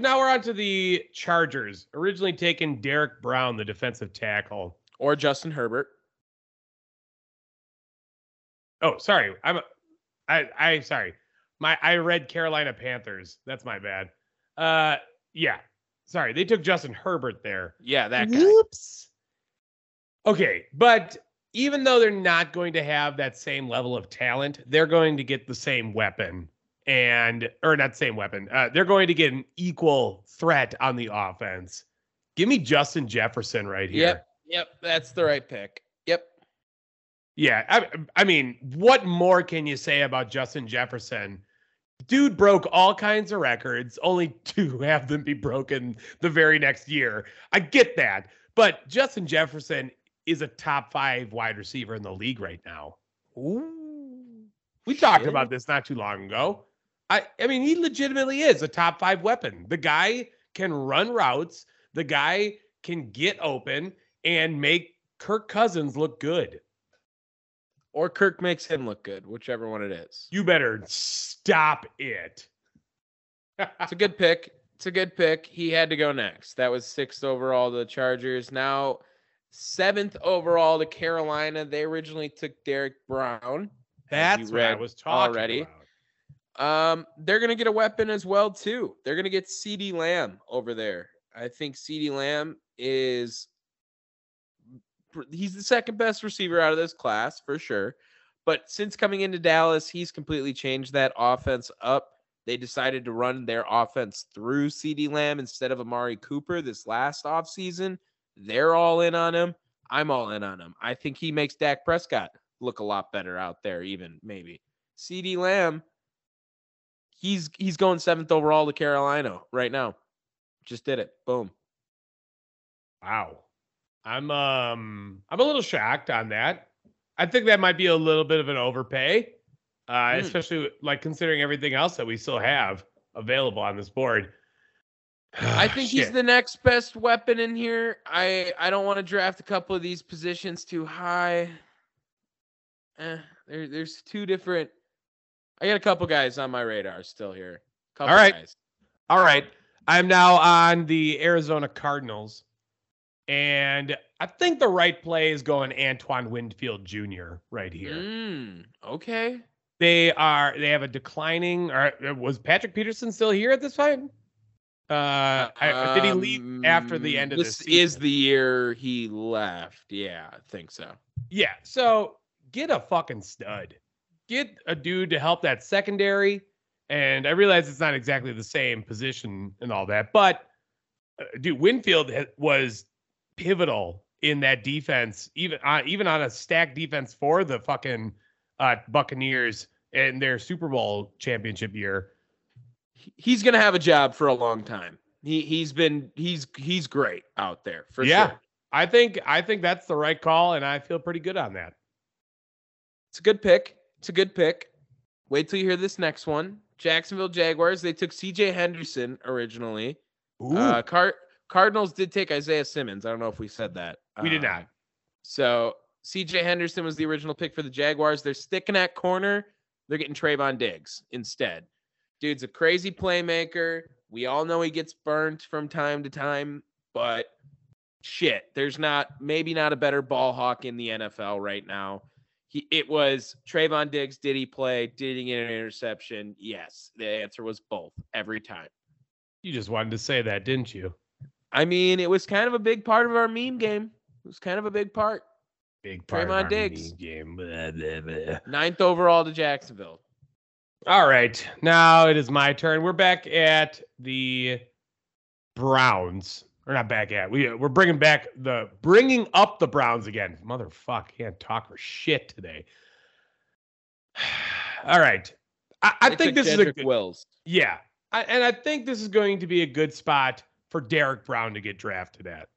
now we're on to the Chargers. Originally taking Derrick Brown, the defensive tackle, or Justin Herbert. Oh, sorry, sorry. I read Carolina Panthers. That's my bad. Yeah, sorry. They took Justin Herbert there. Yeah, that guy. Whoops. Okay, but even though they're not going to have that same level of talent, they're going to get the same weapon they're going to get an equal threat on the offense. Give me Justin Jefferson right here. Yep. That's the right pick. Yep. Yeah. I mean, what more can you say about Justin Jefferson? Dude broke all kinds of records, only to have them be broken the very next year. I get that, but Justin Jefferson is a top 5 wide receiver in the league right now. Ooh, talked about this not too long ago. I mean, he legitimately is a top 5 weapon. The guy can run routes. The guy can get open and make Kirk Cousins look good. Or Kirk makes him look good, whichever one it is. You better stop it. It's a good pick. It's a good pick. He had to go next. That was 6th overall to the Chargers. Now 7th overall to Carolina. They originally took Derrick Brown. That's what I was talking about. They're going to get a weapon as well, too. They're going to get CeeDee Lamb over there. I think CeeDee Lamb is... he's the second best receiver out of this class, for sure. But since coming into Dallas, he's completely changed that offense up. They decided to run their offense through CeeDee Lamb instead of Amari Cooper this last offseason. They're all in on him. I'm all in on him. I think he makes Dak Prescott look a lot better out there, even maybe. CeeDee Lamb, he's going 7th overall to Carolina right now. Just did it. Boom. Wow. I'm a little shocked on that. I think that might be a little bit of an overpay, especially like considering everything else that we still have available on this board. I think he's the next best weapon in here. I don't want to draft a couple of these positions too high. There's two different. I got a couple guys on my radar still here. Couple guys. All right. I'm now on the Arizona Cardinals. And I think the right play is going Antoine Winfield Jr. right here. Okay. They have a declining, or was Patrick Peterson still here at this time? Did he leave after the end of this season? This is the year he left. Yeah, I think so. Yeah, so get a fucking stud. Get a dude to help that secondary. And I realize it's not exactly the same position and all that, but dude, Winfield was pivotal in that defense, even on a stacked defense for the fucking Buccaneers in their Super Bowl championship year. He's gonna have a job for a long time. He's great out there for sure. I think that's the right call, and I feel pretty good on that. It's a good pick. Wait till you hear this next one. Jacksonville Jaguars. They took CJ Henderson originally. Cardinals did take Isaiah Simmons. I don't know if we said that. We did not. So CJ Henderson was the original pick for the Jaguars. They're sticking at corner. They're getting Trayvon Diggs instead. Dude's a crazy playmaker. We all know he gets burnt from time to time, but shit, there's maybe not a better ball hawk in the NFL right now. It was Trayvon Diggs. Did he play? Did he get an interception? Yes. The answer was both every time. You just wanted to say that, didn't you? I mean, it was kind of a big part of our meme game. It was kind of a big part. Big part Trayvon of our Diggs. Meme game. Blah, blah, blah. 9th overall to Jacksonville. All right. Now it is my turn. We're back at the Browns. We're not back at. We're bringing up the Browns again. Motherfucker, can't talk for shit today. All right. I think this Jedrick is a Wills. Yeah. And I think this is going to be a good spot for Derrick Brown to get drafted at.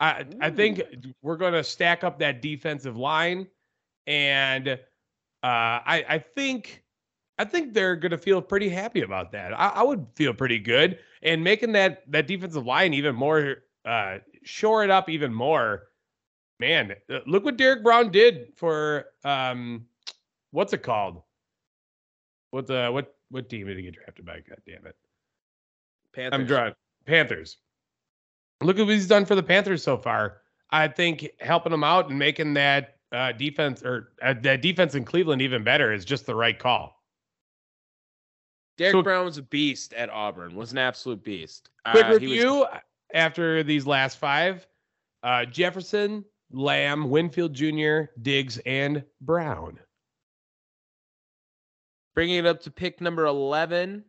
I think we're going to stack up that defensive line, and I think they're going to feel pretty happy about that. I would feel pretty good, and making that defensive line even more, shore it up even more. Man, look what Derrick Brown did for what's it called? What team did he get drafted by? God damn it, Panthers. I'm drunk. Panthers. Look at what he's done for the Panthers so far. I think helping them out and making that defense in Cleveland even better is just the right call. Derrick Brown was a beast at Auburn. Was an absolute beast. Quick review after these last five: Jefferson, Lamb, Winfield Jr., Diggs, and Brown. Bringing it up to pick number 11.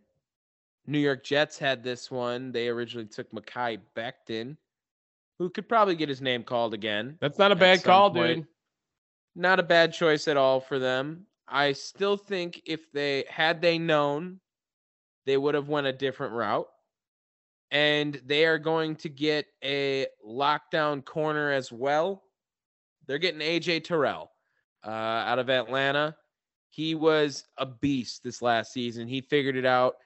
New York Jets had this one. They originally took Mekhi Becton, who could probably get his name called again. That's not a bad call, dude. Not a bad choice at all for them. I still think if they had known, they would have went a different route. And they are going to get a lockdown corner as well. They're getting AJ Terrell out of Atlanta. He was a beast this last season. He figured it out.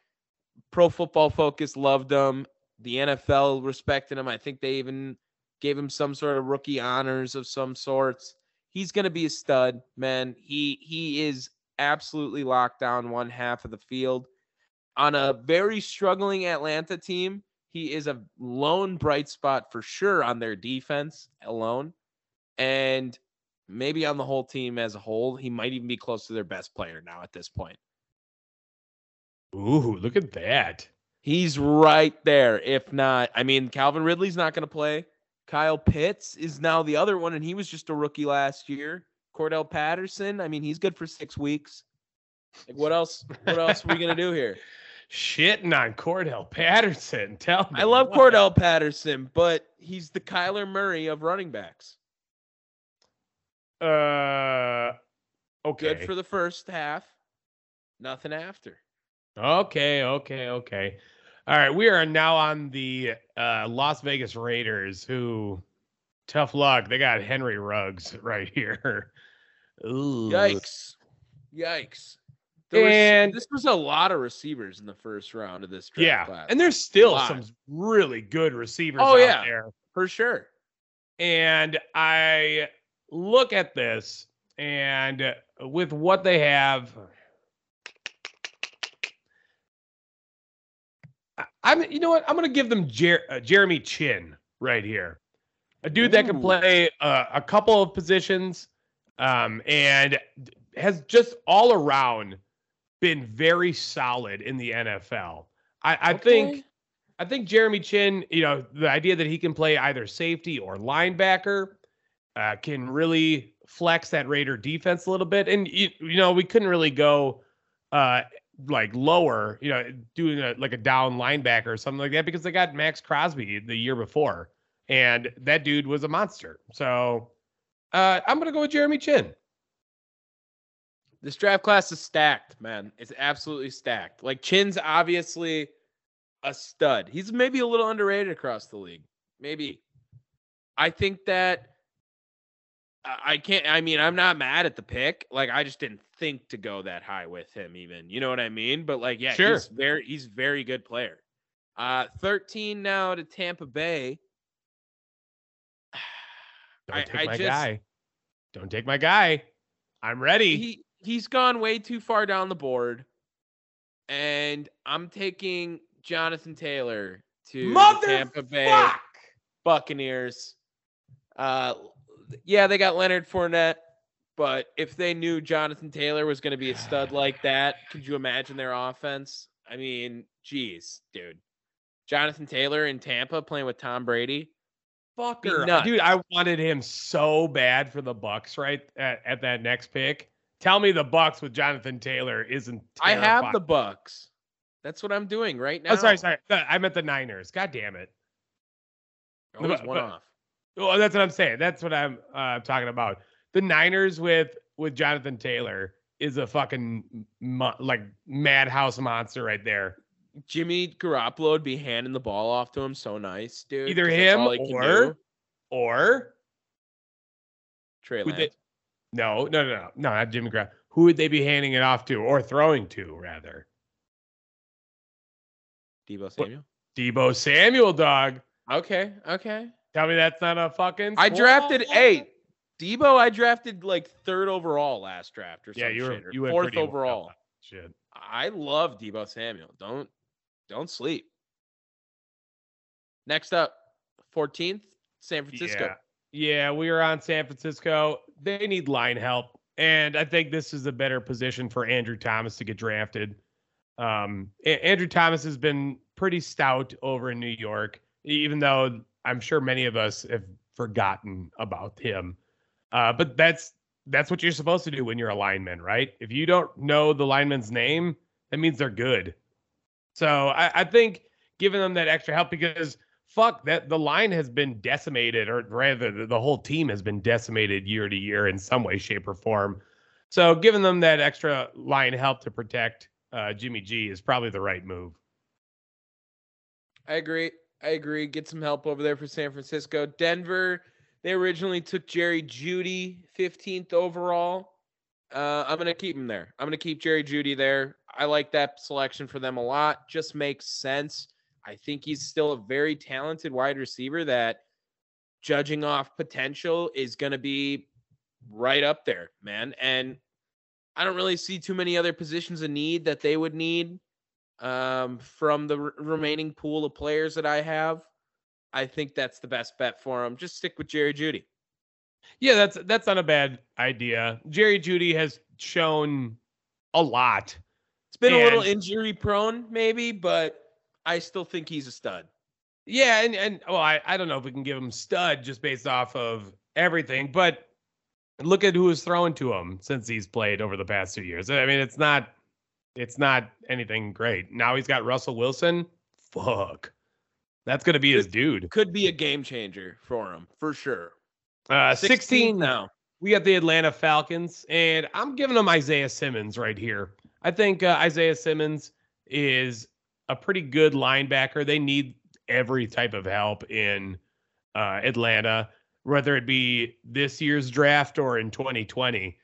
Pro Football Focus loved him. The NFL respected him. I think they even gave him some sort of rookie honors of some sorts. he's going to be a stud, man. He is absolutely locked down one half of the field. On a very struggling Atlanta team, he is a lone bright spot for sure on their defense alone. And maybe on the whole team as a whole, he might even be close to their best player now at this point. Ooh, look at that. He's right there. If not, I mean, Calvin Ridley's not going to play. Kyle Pitts is now the other one, and he was just a rookie last year. Cordell Patterson, I mean, he's good for 6 weeks. Like, what else are we going to do here? Shitting on Cordell Patterson. Tell me. I love Cordell Patterson, but he's the Kyler Murray of running backs. Okay. Good for the first half. Nothing after. Okay. All right, we are now on the Las Vegas Raiders, who, tough luck, they got Henry Ruggs right here. Ooh. Yikes. This was a lot of receivers in the first round of this draft class. And there's still some really good receivers out there. For sure. And I look at this, and with what they have... You know what? I'm going to give them Jeremy Chinn right here. A dude that can play a couple of positions and has just all around been very solid in the NFL. I think Jeremy Chinn, you know, the idea that he can play either safety or linebacker can really flex that Raider defense a little bit. And, you know, we couldn't really go lower, you know, doing a down linebacker or something like that, because they got Max Crosby the year before, and that dude was a monster. So I'm going to go with Jeremy Chinn. This draft class is stacked, man. It's absolutely stacked. Like, Chinn's obviously a stud. He's maybe a little underrated across the league. Maybe. I think that I'm not mad at the pick. Like, I just didn't think to go that high with him even. You know what I mean? But, like, yeah, sure. He's very good player. 13 now to Tampa Bay. Don't take my guy. I'm ready. He's gone way too far down the board. And I'm taking Jonathan Taylor to Tampa Bay Buccaneers. Yeah, they got Leonard Fournette, but if they knew Jonathan Taylor was going to be a stud like that, could you imagine their offense? I mean, geez, dude. Jonathan Taylor in Tampa playing with Tom Brady? Fucker. Dude, I wanted him so bad for the Bucs right at that next pick. Tell me the Bucs with Jonathan Taylor isn't terrifying. I have the Bucs. That's what I'm doing right now. Oh, sorry. I meant the Niners. God damn it. Always one off. Well, that's what I'm saying. That's what I'm talking about. The Niners with Jonathan Taylor is a fucking madhouse monster right there. Jimmy Garoppolo would be handing the ball off to him. So nice, dude. Either him or Trey Lance. No, not Jimmy Garoppolo. Who would they be handing it off to or throwing to, rather? Debo Samuel, dog. Okay. Tell me that's not a fucking... Debo, I drafted like third overall last draft or something. Yeah, you were fourth overall. Well, shit. I love Debo Samuel. Don't sleep. Next up, 14th, San Francisco. Yeah, we are on San Francisco. They need line help, and I think this is a better position for Andrew Thomas to get drafted. Andrew Thomas has been pretty stout over in New York, even though... I'm sure many of us have forgotten about him. But that's what you're supposed to do when you're a lineman, right? If you don't know the lineman's name, that means they're good. So I think giving them that extra help, because the line has been decimated, or rather the whole team has been decimated year to year in some way, shape, or form. So giving them that extra line help to protect Jimmy G is probably the right move. I agree. Get some help over there for San Francisco. Denver, they originally took Jerry Jeudy, 15th overall. I'm going to keep him there. I'm going to keep Jerry Jeudy there. I like that selection for them a lot. Just makes sense. I think he's still a very talented wide receiver that, judging off potential, is going to be right up there, man. And I don't really see too many other positions in need that they would need from the remaining pool of players that I have. I think that's the best bet for them. Just stick with Jerry Jeudy. Yeah, that's not a bad idea. Jerry Jeudy has shown a lot. It's been a little injury prone, maybe, but I still think he's a stud. Yeah, and I don't know if we can give him stud just based off of everything, but look at who is thrown to him since he's played over the past 2 years. I mean, it's not anything great. Now he's got Russell Wilson. Fuck. That's going to be his dude. Could be a game changer for him, for sure. 16 now. We got the Atlanta Falcons, and I'm giving them Isaiah Simmons right here. I think Isaiah Simmons is a pretty good linebacker. They need every type of help in Atlanta, whether it be this year's draft or in 2020.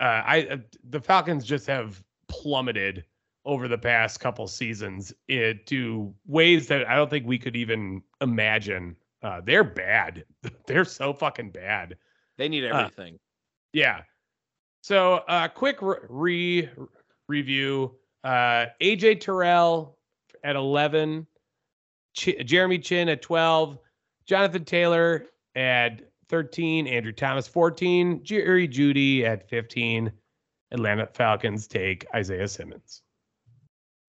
The Falcons just have plummeted over the past couple seasons to ways that I don't think we could even imagine. They're bad. They're so fucking bad. They need everything. Yeah. So quick review. AJ Terrell at 11. Jeremy Chinn at 12. Jonathan Taylor at 13. Andrew Thomas 14. Jerry Jeudy at 15. Atlanta Falcons take Isaiah Simmons.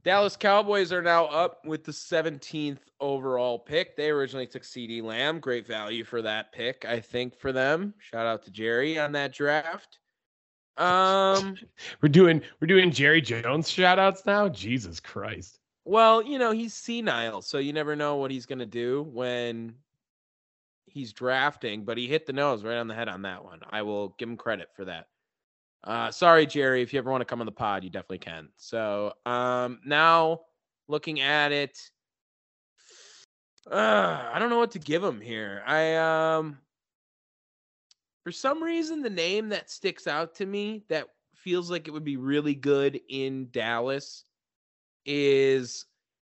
Dallas Cowboys are now up with the 17th overall pick. They originally took CeeDee Lamb. Great value for that pick, I think, for them. Shout out to Jerry on that draft. We're doing Jerry Jones shout outs now. Jesus Christ. Well, you know, he's senile, so you never know what he's going to do when he's drafting, but he hit the nose right on the head on that one. I will give him credit for that. Sorry, Jerry, if you ever want to come on the pod, you definitely can. So now looking at it, I don't know what to give him here. I for some reason, the name that sticks out to me that feels like it would be really good in Dallas is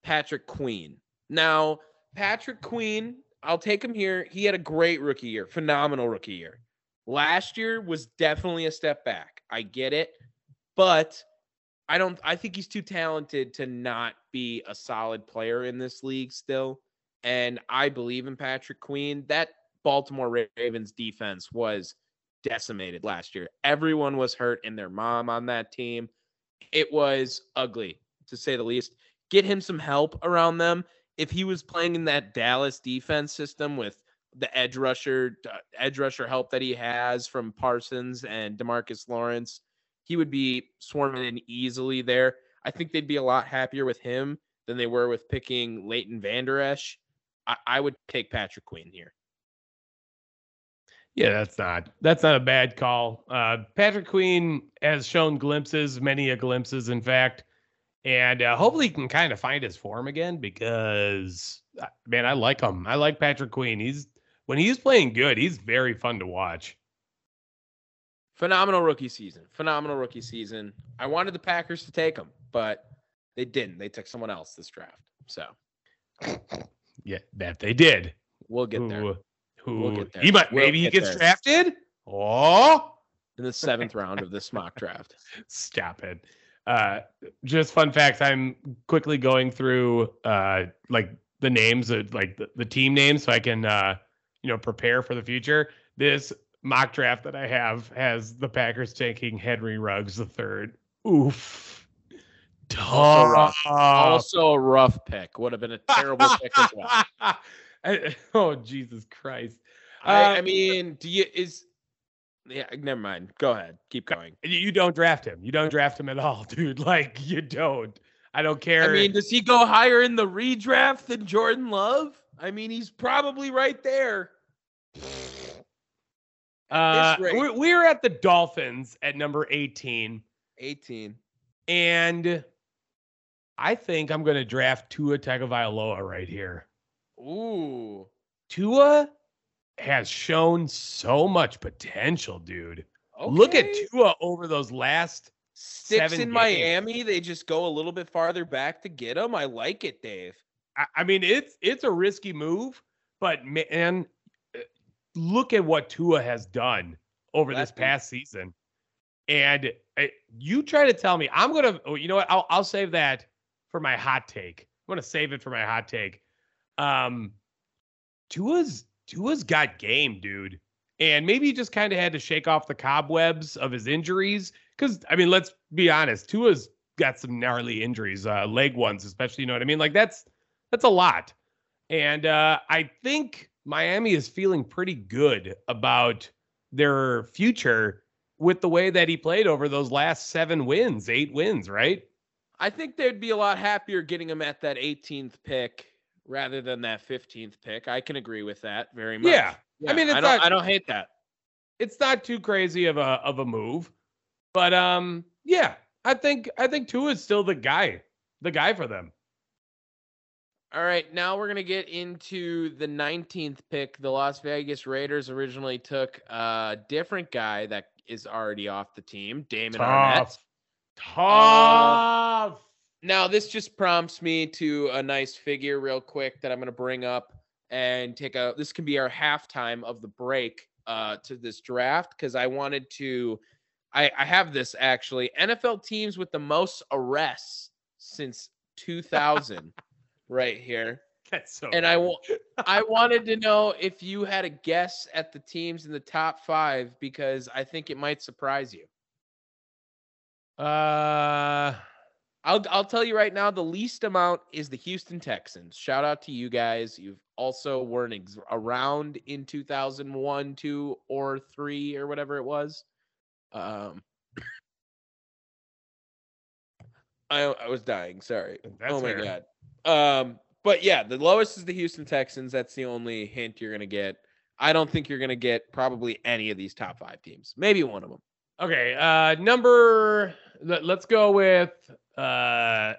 Patrick Queen. Now, Patrick Queen, I'll take him here. He had a great rookie year, phenomenal rookie year. Last year was definitely a step back. I get it, but I think he's too talented to not be a solid player in this league still. And I believe in Patrick Queen. That Baltimore Ravens defense was decimated last year. Everyone was hurt and their mom on that team. It was ugly, to say the least. Get him some help around them. If he was playing in that Dallas defense system with the edge rusher help that he has from Parsons and DeMarcus Lawrence, he would be swarming in easily there. I think they'd be a lot happier with him than they were with picking Leighton Vander Esch. I would take Patrick Queen here. Yeah, that's not a bad call. Patrick Queen has shown glimpses, many glimpses, in fact, and hopefully he can kind of find his form again because, man, I like him. I like Patrick Queen. When he's playing good, he's very fun to watch. Phenomenal rookie season. I wanted the Packers to take him, but they didn't. They took someone else this draft. So, yeah, that they did. We'll get there. He might, maybe he gets drafted. Oh, in the seventh round of this mock draft. Stop it. Just fun facts. I'm quickly going through like the names of like the team names so I can prepare for the future. This mock draft that I have has the Packers taking Henry Ruggs III. Oof. Also a rough pick. Would have been a terrible pick as well. Oh, Jesus Christ. I mean, yeah, never mind. Go ahead. Keep going. You don't draft him. You don't draft him at all, dude. Like, you don't. I don't care. I mean, does he go higher in the redraft than Jordan Love? I mean, he's probably right there. We're at the Dolphins at number 18. And I think I'm going to draft Tua Tagovailoa right here. Ooh, Tua has shown so much potential, dude. Okay. Look at Tua over those last 6 in Miami. Games. They just go a little bit farther back to get him. I like it, Dave. I mean, it's a risky move, but man, look at what Tua has done over this past season. And you try to tell me, I'll save that for my hot take. I'm going to save it for my hot take. Tua's got game, dude. And maybe he just kind of had to shake off the cobwebs of his injuries. Because, I mean, let's be honest, Tua's got some gnarly injuries, leg ones especially, you know what I mean? Like, that's a lot. And I think Miami is feeling pretty good about their future with the way that he played over those last 8 wins, right? I think they'd be a lot happier getting him at that 18th pick rather than that 15th pick. I can agree with that very much. Yeah. I mean, I don't hate that. It's not too crazy of a move, but I think Tua is still the guy for them. All right, now we're going to get into the 19th pick. The Las Vegas Raiders originally took a different guy that is already off the team, Damon Arnett. Tough. Now, this just prompts me to a nice figure real quick that I'm going to bring up and this can be our halftime of the break to this draft, because I wanted to, I have this actually, NFL teams with the most arrests since 2000 right here. That's so and funny. I wanted to know if you had a guess at the teams in the top 5, because I think it might surprise you. I'll tell you right now, the least amount is the Houston Texans. Shout out to you guys. You've also weren't around in 2001, 2, or 3, or whatever it was. I was dying. Sorry. That's my God. But yeah, the lowest is the Houston Texans. That's the only hint you're going to get. I don't think you're going to get probably any of these top 5 teams. Maybe one of them. Okay. Let's go with the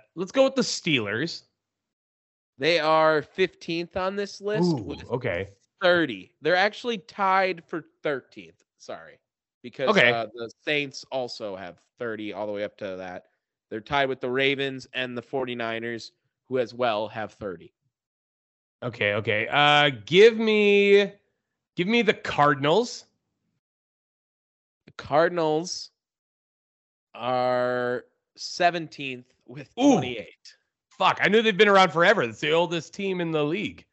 Steelers. They are 15th on this list. Ooh, with 30. They're actually tied for 13th. Sorry. Because the Saints also have 30 all the way up to that. They're tied with the Ravens and the 49ers, who as well have 30. Okay. Give me the Cardinals. The Cardinals are 17th with 28. Fuck, I knew they've been around forever. It's the oldest team in the league,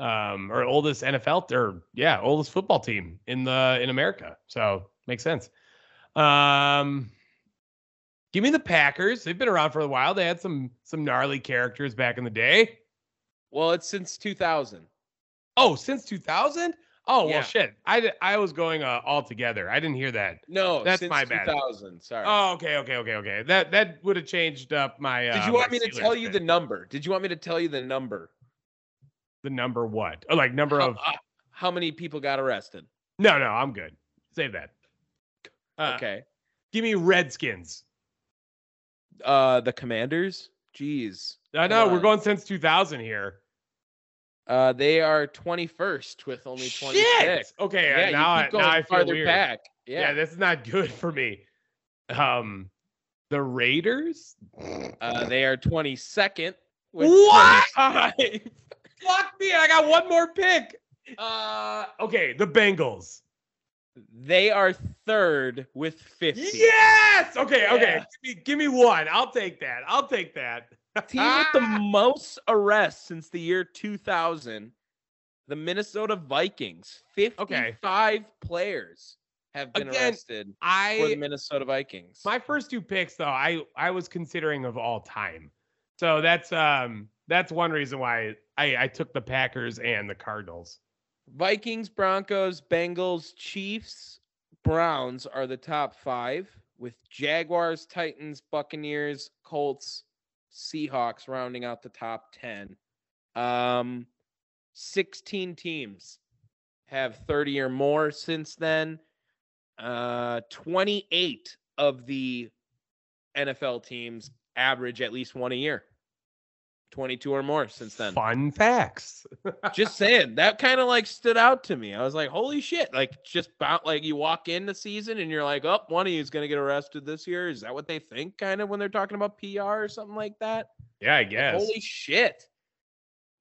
or oldest NFL, or oldest football team in America. So makes sense. Give me the Packers. They've been around for a while. They had some gnarly characters back in the day. Well, it's since 2000. Oh, since 2000? Oh, yeah. Well, shit. I was going all together. I didn't hear that. No, that's my bad. 2000. Sorry. Oh, okay. That would have changed up my. Did you want me to tell you the number? The number what? Oh, like number of. How many people got arrested? No, I'm good. Save that. Okay. Give me Redskins. The Commanders. Jeez. I know we're going since 2000 here. They are 21st with only 26. Shit! Okay, yeah, now I feel weird. Back. Yeah, that's not good for me. The Raiders? They are 22nd. With what? 25. Fuck me, I got one more pick. The Bengals. They are 3rd with 50. Yes! Okay. Give me one. I'll take that. Team with the most arrests since the year 2000, the Minnesota Vikings. 55 players have been arrested for the Minnesota Vikings. My first two picks, though, I was considering of all time. So that's one reason why I took the Packers and the Cardinals. Vikings, Broncos, Bengals, Chiefs, Browns are the top 5, with Jaguars, Titans, Buccaneers, Colts, Seahawks rounding out the top 10. 16 teams have 30 or more since then. 28 of the NFL teams average at least one a year. 22 or more since then. Fun facts. Just saying, that kind of stood out to me. I was like, holy shit. You walk in the season and you're like, oh, one of you is going to get arrested this year. Is that what they think kind of when they're talking about PR or something like that? Yeah, I guess. Like, holy shit.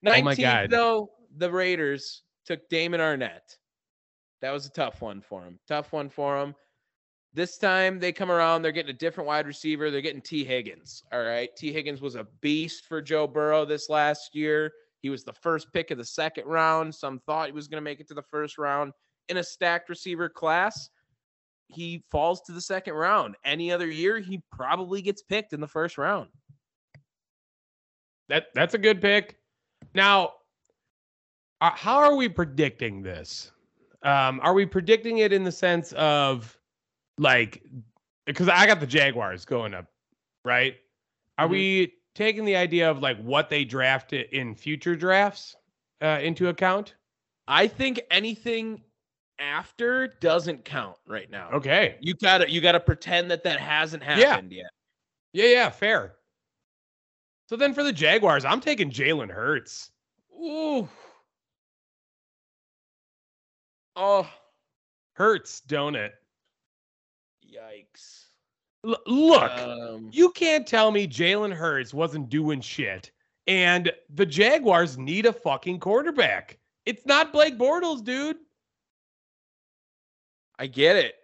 19th, though, the Raiders took Damon Arnett. That was a tough one for him. This time they come around, they're getting a different wide receiver. They're getting T. Higgins. All right. T. Higgins was a beast for Joe Burrow this last year. He was the first pick of the second round. Some thought he was going to make it to the first round. In a stacked receiver class, he falls to the second round. Any other year, he probably gets picked in the first round. That's a good pick. Now, how are we predicting this? Are we predicting it in the sense of, like, because I got the Jaguars going up, right? Are we taking the idea of, like, what they drafted in future drafts into account? I think anything after doesn't count right now. Okay. You gotta pretend that hasn't happened yet. Yeah, fair. So then for the Jaguars, I'm taking Jalen Hurts. Ooh. Oh. Hurts, don't it? Yikes. Look, you can't tell me Jalen Hurts wasn't doing shit, and the Jaguars need a fucking quarterback. It's not Blake Bortles, dude. I get it.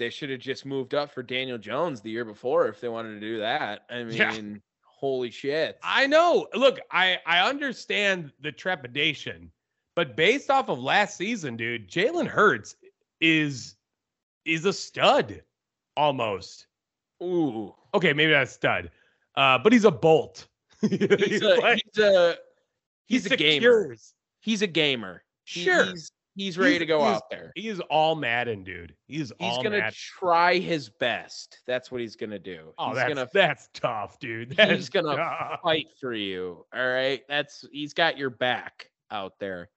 They should have just moved up for Daniel Jones the year before if they wanted to do that. I mean, Holy shit. I know. Look, I understand the trepidation, but based off of last season, dude, Jalen Hurts is a stud almost. Ooh. Okay, maybe not a stud. But he's a bolt. He's a gamer. He's a gamer. Sure. He's ready to go out there. He is all Madden, dude. He's gonna try his best. That's what he's gonna do. Oh, that's tough, dude. He's gonna fight for you. All right, he's got your back out there.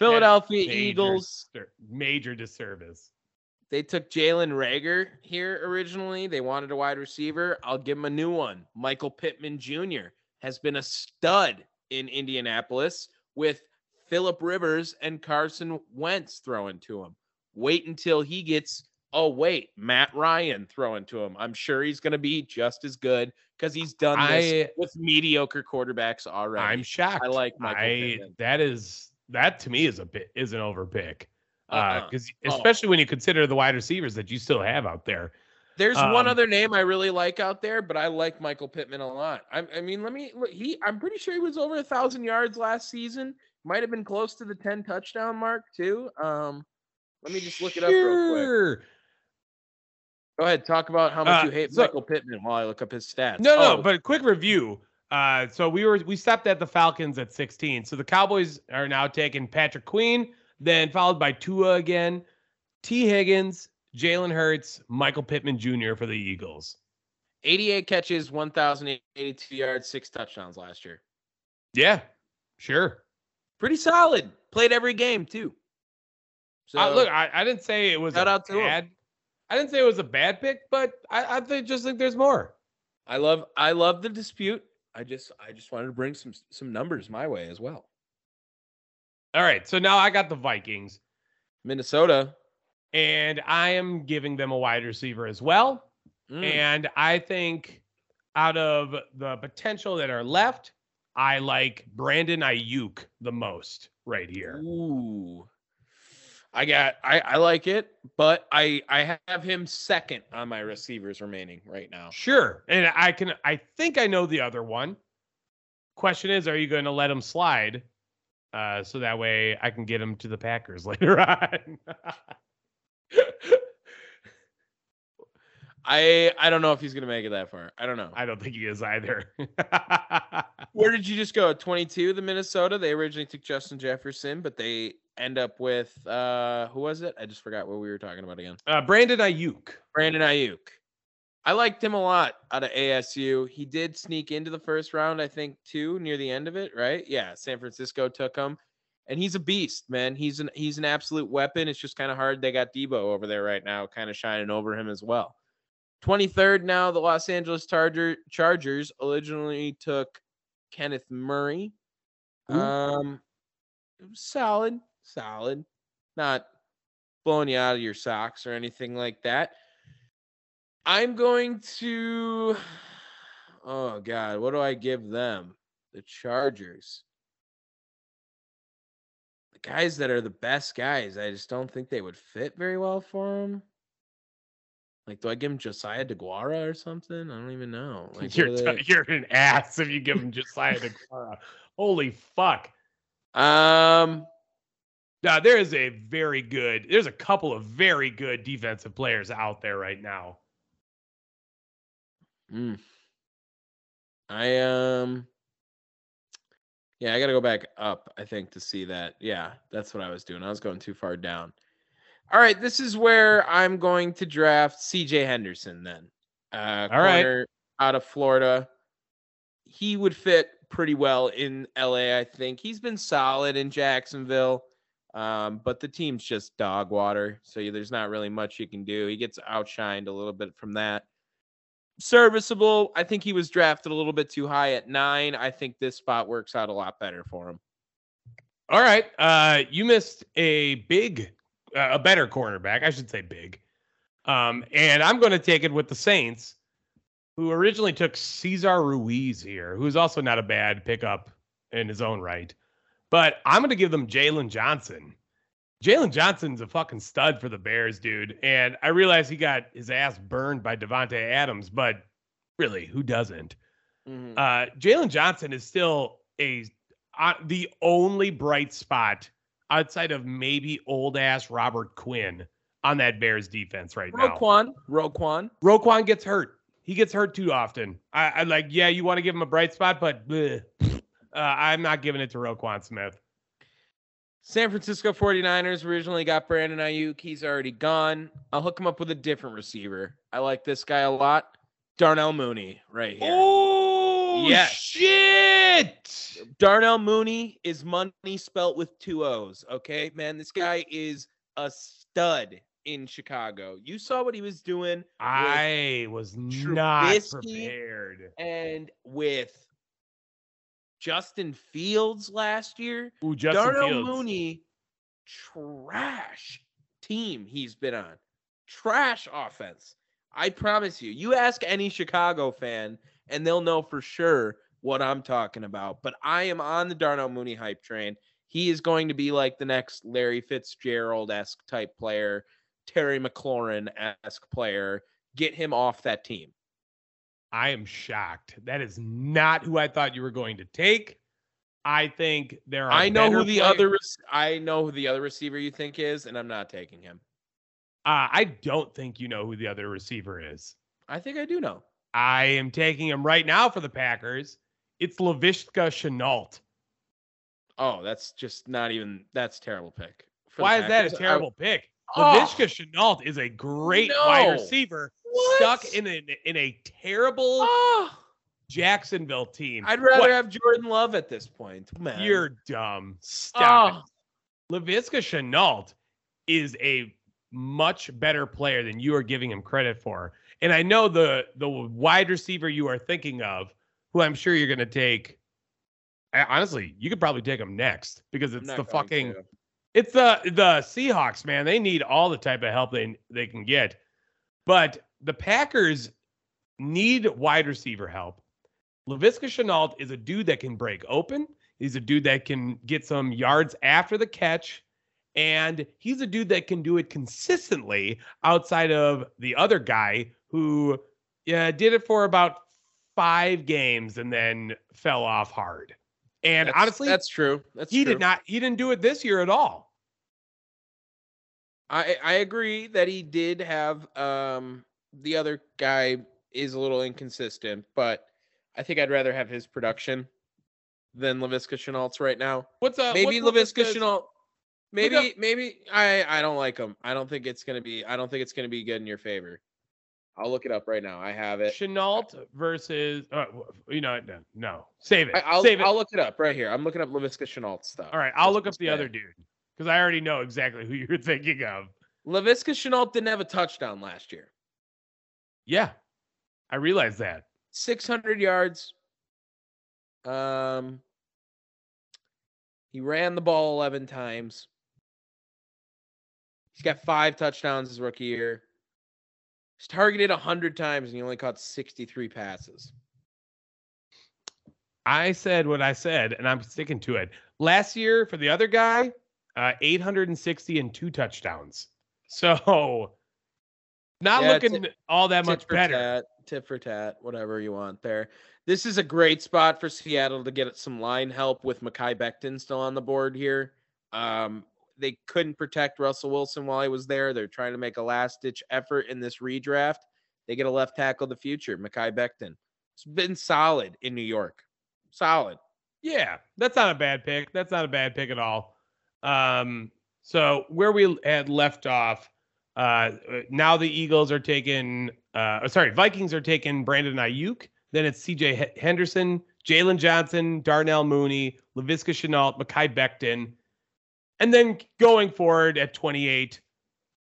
Philadelphia Eagles, major disservice. They took Jalen Reagor here originally. They wanted a wide receiver. I'll give him a new one. Michael Pittman Jr. has been a stud in Indianapolis with Phillip Rivers and Carson Wentz throwing to him. Wait until he gets, Matt Ryan throwing to him. I'm sure he's going to be just as good because he's done this with mediocre quarterbacks already. I'm shocked. I like Michael Pittman. That to me is an overpick. Because especially when you consider the wide receivers that you still have out there. There's one other name I really like out there, but I like Michael Pittman a lot. I'm pretty sure he was over 1,000 yards last season. Might have been close to the 10 touchdown mark, too. Let me just look it up real quick. Go ahead. Talk about how much you hate Michael Pittman while I look up his stats. No, but a quick review. So we stopped at the Falcons at 16. So the Cowboys are now taking Patrick Queen, then followed by Tua again, T. Higgins, Jalen Hurts, Michael Pittman Jr. for the Eagles. 88 catches, 1,082 yards, 6 touchdowns last year. Yeah, sure. Pretty solid. Played every game too. So I didn't say it was I didn't say it was a bad pick, but I just think there's more. I love the dispute. I just wanted to bring some numbers my way as well. All right, so now I got the Vikings, Minnesota, and I am giving them a wide receiver as well. And I think out of the potential that are left, I like Brandon Ayuk the most right here. Ooh. I like it, but I have him second on my receivers remaining right now. Sure. And I think I know the other one. Question is, are you going to let him slide? So that way I can get him to the Packers later on. I don't know if he's going to make it that far. I don't know. I don't think he is either. Where did you just go? 22, the Minnesota. They originally took Justin Jefferson, but they end up with, who was it? I just forgot what we were talking about again. Brandon Ayuk. I liked him a lot out of ASU. He did sneak into the first round, I think, too, near the end of it, right? Yeah, San Francisco took him. And he's a beast, man. He's an absolute weapon. It's just kind of hard. They got Debo over there right now, kind of shining over him as well. 23rd now, the Los Angeles Chargers originally took Kenneth Murray. Ooh. Solid. Not blowing you out of your socks or anything like that. I'm going to... Oh, God. What do I give them? The Chargers. The guys that are the best guys, I just don't think they would fit very well for him. Like, do I give him Josiah DeGuara or something? I don't even know. Like, you're an ass if you give him Josiah DeGuara. Holy fuck. Now, there's a couple of very good defensive players out there right now. I got to go back up, I think, to see that. Yeah, that's what I was doing. I was going too far down. All right, this is where I'm going to draft CJ Henderson then. Corner out of Florida. He would fit pretty well in LA, I think. He's been solid in Jacksonville, but the team's just dog water, so there's not really much you can do. He gets outshined a little bit from that. Serviceable. I think he was drafted a little bit too high at 9. I think this spot works out a lot better for him. All right. You missed a better cornerback. I should say big. And I'm going to take it with the Saints, who originally took Cesar Ruiz here, who's also not a bad pickup in his own right. But I'm going to give them Jalen Johnson. Jalen Johnson's a fucking stud for the Bears, dude. And I realize he got his ass burned by Devontae Adams, but really, who doesn't? Mm-hmm. Jalen Johnson is still the only bright spot outside of maybe old-ass Robert Quinn on that Bears defense right now. Roquan gets hurt. He gets hurt too often. I you want to give him a bright spot, but I'm not giving it to Roquan Smith. San Francisco 49ers originally got Brandon Ayuk. He's already gone. I'll hook him up with a different receiver. I like this guy a lot. Darnell Mooney right here. Oh, yes. Shit! Darnell Mooney is money spelt with 2 O's, okay? Man, this guy is a stud in Chicago. You saw what he was doing. I was not prepared. And with Justin Fields last year. Ooh, Darnell Mooney, trash team he's been on. Trash offense. I promise you. You ask any Chicago fan, and they'll know for sure what I'm talking about. But I am on the Darnell Mooney hype train. He is going to be like the next Larry Fitzgerald-esque type player, Terry McLaurin-esque player. Get him off that team. I am shocked. That is not who I thought you were going to take. I think there are. I know who the other receiver you think is, and I'm not taking him. I don't think you know who the other receiver is. I think I do know. I am taking him right now for the Packers. It's Laviska Shenault. Oh, that's just not even. That's a terrible pick. Why is that a terrible pick? Laviska Shenault is a great wide receiver. What? Stuck in a terrible Jacksonville team. I'd rather have Jordan Love at this point. Man. You're dumb. Stop it. Laviska Shenault is a much better player than you are giving him credit for. And I know the wide receiver you are thinking of, who I'm sure you're going to take. Honestly, you could probably take him next because it's the fucking. It's the Seahawks, man. They need all the type of help they can get. But the Packers need wide receiver help. Laviska Shenault is a dude that can break open. He's a dude that can get some yards after the catch. And he's a dude that can do it consistently outside of the other guy who did it for about 5 games and then fell off hard. And honestly, that's true. He didn't do it this year at all. I agree that he did have the other guy is a little inconsistent, but I think I'd rather have his production than Laviska Shenault's right now. I don't like him. I don't think it's gonna be good in your favor. I'll look it up right now. I have it. Shenault versus no. Save it. I'll look it up right here. I'm looking up Laviska Shenault stuff. All right, I'll look up the other dude. Because I already know exactly who you're thinking of. Laviska Shenault didn't have a touchdown last year. Yeah, I realized that. 600 yards. He ran the ball 11 times. He's got 5 touchdowns his rookie year. He's targeted 100 times and he only caught 63 passes. I said what I said, and I'm sticking to it. Last year for the other guy, 860 and 2 touchdowns. So not looking all that much better. Tit for tat, whatever you want there. This is a great spot for Seattle to get some line help with Mekhi Becton still on the board here. They couldn't protect Russell Wilson while he was there. They're trying to make a last-ditch effort in this redraft. They get a left tackle of the future, Mekhi Becton. It's been solid in New York. Solid. Yeah, that's not a bad pick. That's not a bad pick at all. So where we had left off, now the Eagles are taking, Vikings are taking Brandon Ayuk. Then it's CJ Henderson, Jalen Johnson, Darnell Mooney, Laviska Shenault, Mekhi Becton. And then going forward at 28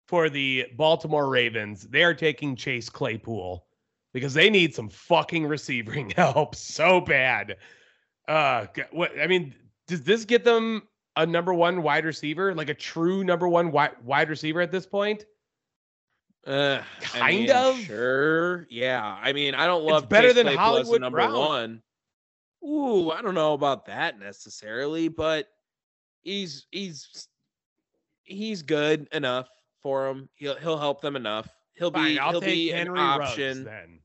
for the Baltimore Ravens, they are taking Chase Claypool because they need some fucking receiving help so bad. Does this get them a number one wide receiver, like a true number one wide receiver at this point? Kind of. Sure. Yeah. I don't love it's better Chase than Claypool Hollywood number Brown. One. Ooh, I don't know about that necessarily, but. He's good enough for him. He'll help them enough. He'll be Fine, he'll be Henry an option. Ruggs, then.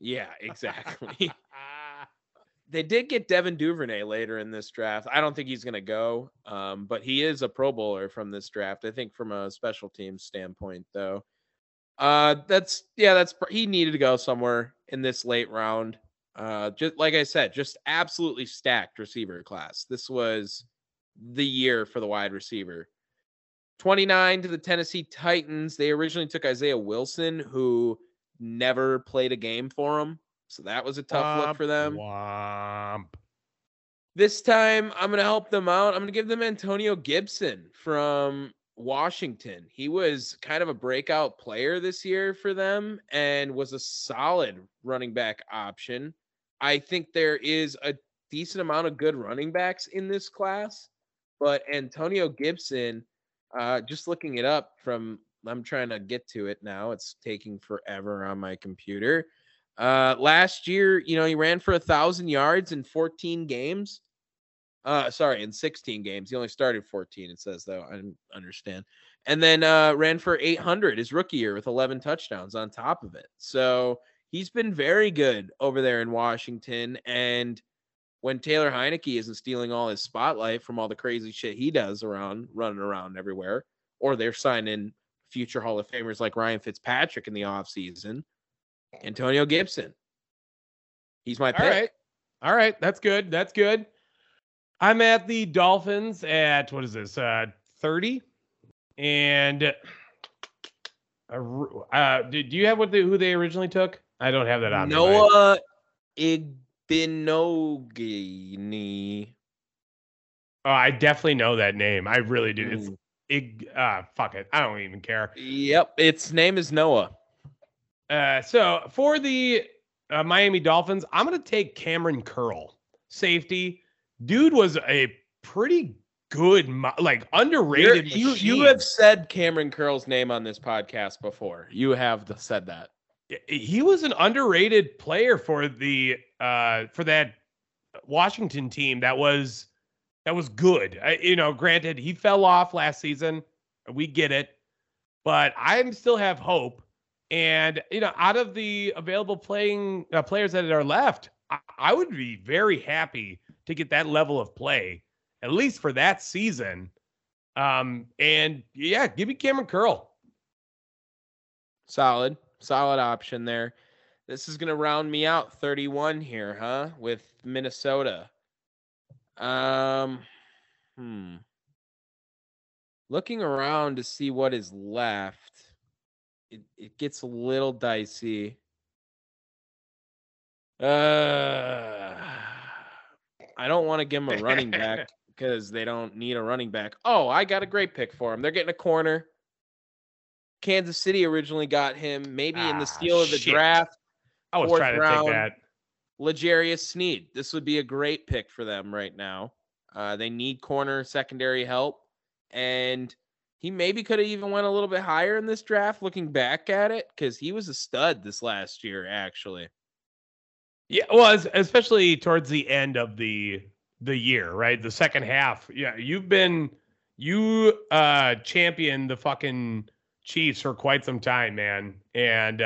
Yeah, exactly. They did get Devin Duvernay later in this draft. I don't think he's going to go, but he is a Pro Bowler from this draft. I think from a special teams standpoint, though, he needed to go somewhere in this late round. Just like I said, just absolutely stacked receiver class. This was the year for the wide receiver. 29 to the Tennessee Titans. They originally took Isaiah Wilson, who never played a game for them. So that was a tough look for them. This time, I'm going to help them out. I'm going to give them Antonio Gibson from Washington. He was kind of a breakout player this year for them and was a solid running back option. I think there is a decent amount of good running backs in this class. But Antonio Gibson, just looking it up from, I'm trying to get to it now. It's taking forever on my computer. Last year, he ran for 1,000 yards in 14 games. In 16 games. He only started 14, it says, though. I understand. And then ran for 800 his rookie year with 11 touchdowns on top of it. So he's been very good over there in Washington. And when Taylor Heineke isn't stealing all his spotlight from all the crazy shit he does around running around everywhere, or they're signing future Hall of Famers like Ryan Fitzpatrick in the offseason, Antonio Gibson. He's my pick. All right. That's good. I'm at the Dolphins at, 30? And do you have who they originally took? I don't have that on me. Noah Igbenogany. Oh, I definitely know that name. I really do. It's fuck it. I don't even care. Yep. Its name is Noah. So for the Miami Dolphins, I'm going to take Cameron Curl, safety. Dude was a pretty good, underrated. You have said Cameron Curl's name on this podcast before. You have said that. He was an underrated player for the for that Washington team that was good. Granted, he fell off last season. We get it, but I still have hope. And out of the available players that are left, I would be very happy to get that level of play, at least for that season. Give me Cameron Curl. Solid option there. This is going to round me out 31 here, huh? With Minnesota. Looking around to see what is left. It gets a little dicey. I don't want to give them a running back because they don't need a running back. Oh, I got a great pick for them. They're getting a corner. Kansas City originally got him, maybe in the steal of the draft. I was trying to take that. L'Jarius Sneed. This would be a great pick for them right now. They need corner secondary help, and he maybe could have even went a little bit higher in this draft. Looking back at it, because he was a stud this last year, actually. Yeah, well, especially towards the end of the year, right? The second half. Yeah, you've been. you championed the fucking Chiefs for quite some time, man. And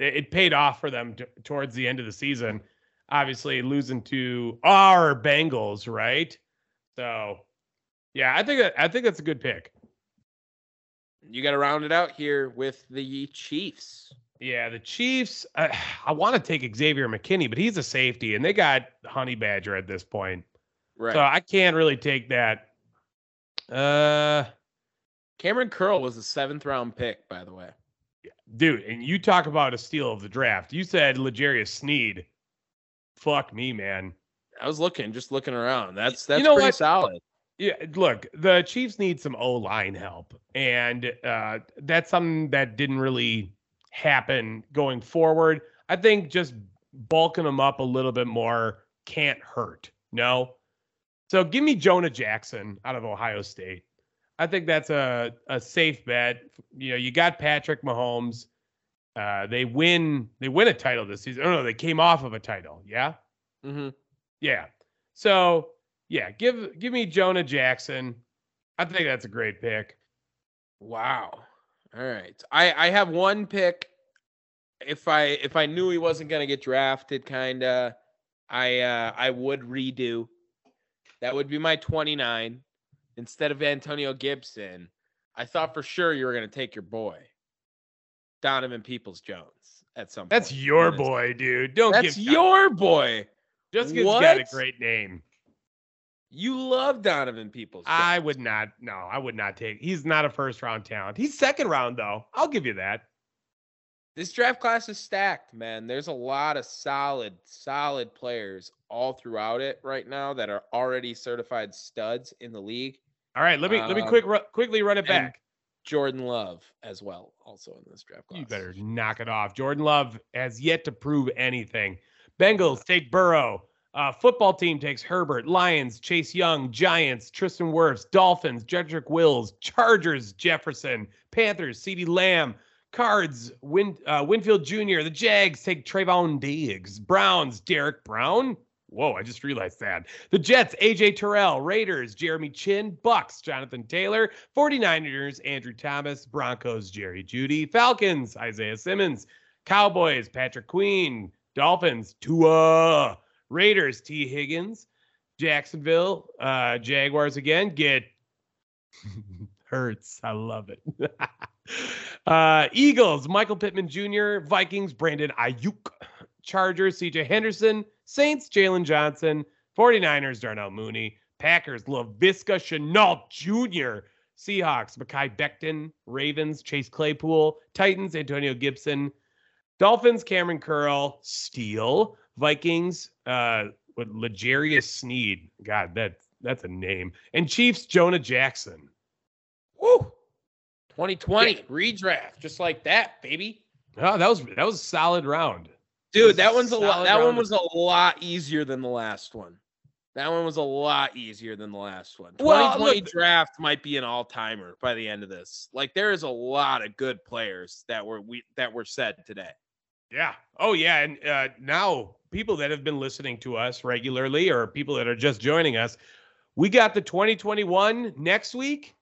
it paid off for them towards the end of the season. Obviously, losing to our Bengals, right? So, yeah, I think that's a good pick. You got to round it out here with the Chiefs. Yeah, the Chiefs. I want to take Xavier McKinney, but he's a safety, and they got Honey Badger at this point. Right. So I can't really take that. Cameron Curl was a 7th-round pick, by the way. Dude, and you talk about a steal of the draft. You said L'Jarius Sneed. Fuck me, man. I was just looking around. That's pretty solid. Yeah, look, the Chiefs need some O-line help, and that's something that didn't really happen going forward. I think just bulking them up a little bit more can't hurt. No? So give me Jonah Jackson out of Ohio State. I think that's a safe bet. You know, you got Patrick Mahomes. They win a title this season. Oh, no, they came off of a title. Yeah? Mm-hmm. Yeah. So, yeah, give me Jonah Jackson. I think that's a great pick. Wow. All right. I have one pick. If I knew he wasn't going to get drafted, kind of, I would redo. That would be my 29. Instead of Antonio Gibson, I thought for sure you were going to take your boy, Donovan Peoples-Jones, at some point. That's your boy, dude. That's your boy. Just because he's got a great name. You love Donovan Peoples-Jones. I would not. No, I would not take. He's not a first-round talent. He's second round, though. I'll give you that. This draft class is stacked, man. There's a lot of solid players all throughout it right now that are already certified studs in the league. All right, let me quickly run it back. Jordan Love as well, also in this draft class. You better knock it off. Jordan Love has yet to prove anything. Bengals take Burrow. Football team takes Herbert. Lions, Chase Young. Giants, Tristan Wirfs. Dolphins, Jedrick Wills. Chargers, Jefferson. Panthers, CeeDee Lamb. Cards, Winfield Jr. The Jags take Trayvon Diggs. Browns, Derrick Brown. Whoa, I just realized that. The Jets, A.J. Terrell. Raiders, Jeremy Chinn. Bucks, Jonathan Taylor. 49ers, Andrew Thomas. Broncos, Jerry Judy. Falcons, Isaiah Simmons. Cowboys, Patrick Queen. Dolphins, Tua. Raiders, T. Higgins. Jacksonville, Jaguars again. Get Hurts. I love it. Eagles, Michael Pittman Jr. Vikings, Brandon Ayuk. Chargers, CJ Henderson. Saints, Jalen Johnson. 49ers, Darnell Mooney. Packers, Laviska Shenault Jr. Seahawks, Mekhi Becton. Ravens, Chase Claypool. Titans, Antonio Gibson. Dolphins, Cameron Curl. Steele. Vikings, L'Jarius Sneed. God, that's a name. And Chiefs, Jonah Jackson. Woo! 2020 redraft, just like that, baby. Oh, that was a solid round, dude. That one was a lot easier than the last one. That one was a lot easier than the last one. 2020 draft might be an all-timer by the end of this. Like, there is a lot of good players that were said today. Yeah. Oh yeah. And now people that have been listening to us regularly, or people that are just joining us, we got the 2021 next week.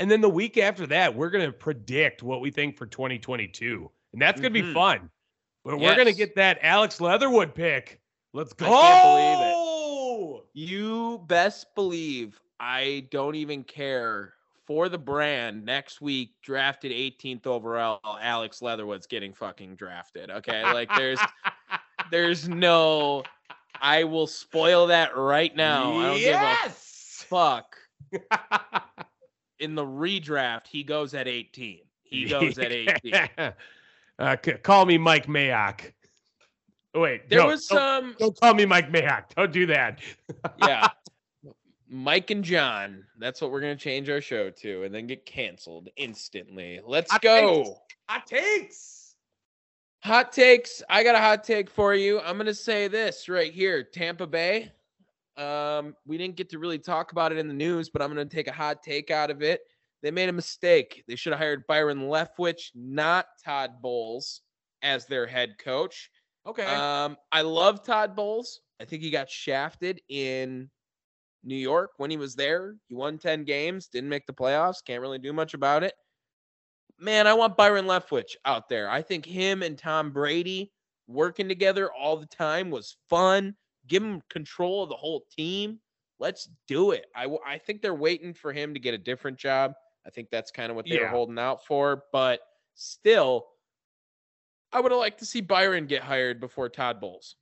And then the week after that, we're going to predict what we think for 2022. And that's going to be fun. But we're going to get that Alex Leatherwood pick. Let's go. I can't believe it. You best believe I don't even care. For the brand, next week, drafted 18th overall, Alex Leatherwood's getting fucking drafted. Okay? Like, there's no... I will spoil that right now. I don't give a fuck. In the redraft, he goes at 18. He goes at 18. Call me Mike Mayock. Wait, don't call me Mike Mayock. Don't do that. Yeah. Mike and John. That's what we're going to change our show to, and then get canceled instantly. Let's go. Hot takes. I got a hot take for you. I'm going to say this right here. Tampa Bay. We didn't get to really talk about it in the news, but I'm going to take a hot take out of it. They made a mistake. They should have hired Byron Leftwich, not Todd Bowles, as their head coach. Okay. I love Todd Bowles. I think he got shafted in New York when he was there. He won 10 games, didn't make the playoffs. Can't really do much about it. Man, I want Byron Leftwich out there. I think him and Tom Brady working together all the time was fun. Give him control of the whole team. Let's do it. I think they're waiting for him to get a different job. I think that's kind of what they're holding out for. But still, I would have liked to see Byron get hired before Todd Bowles.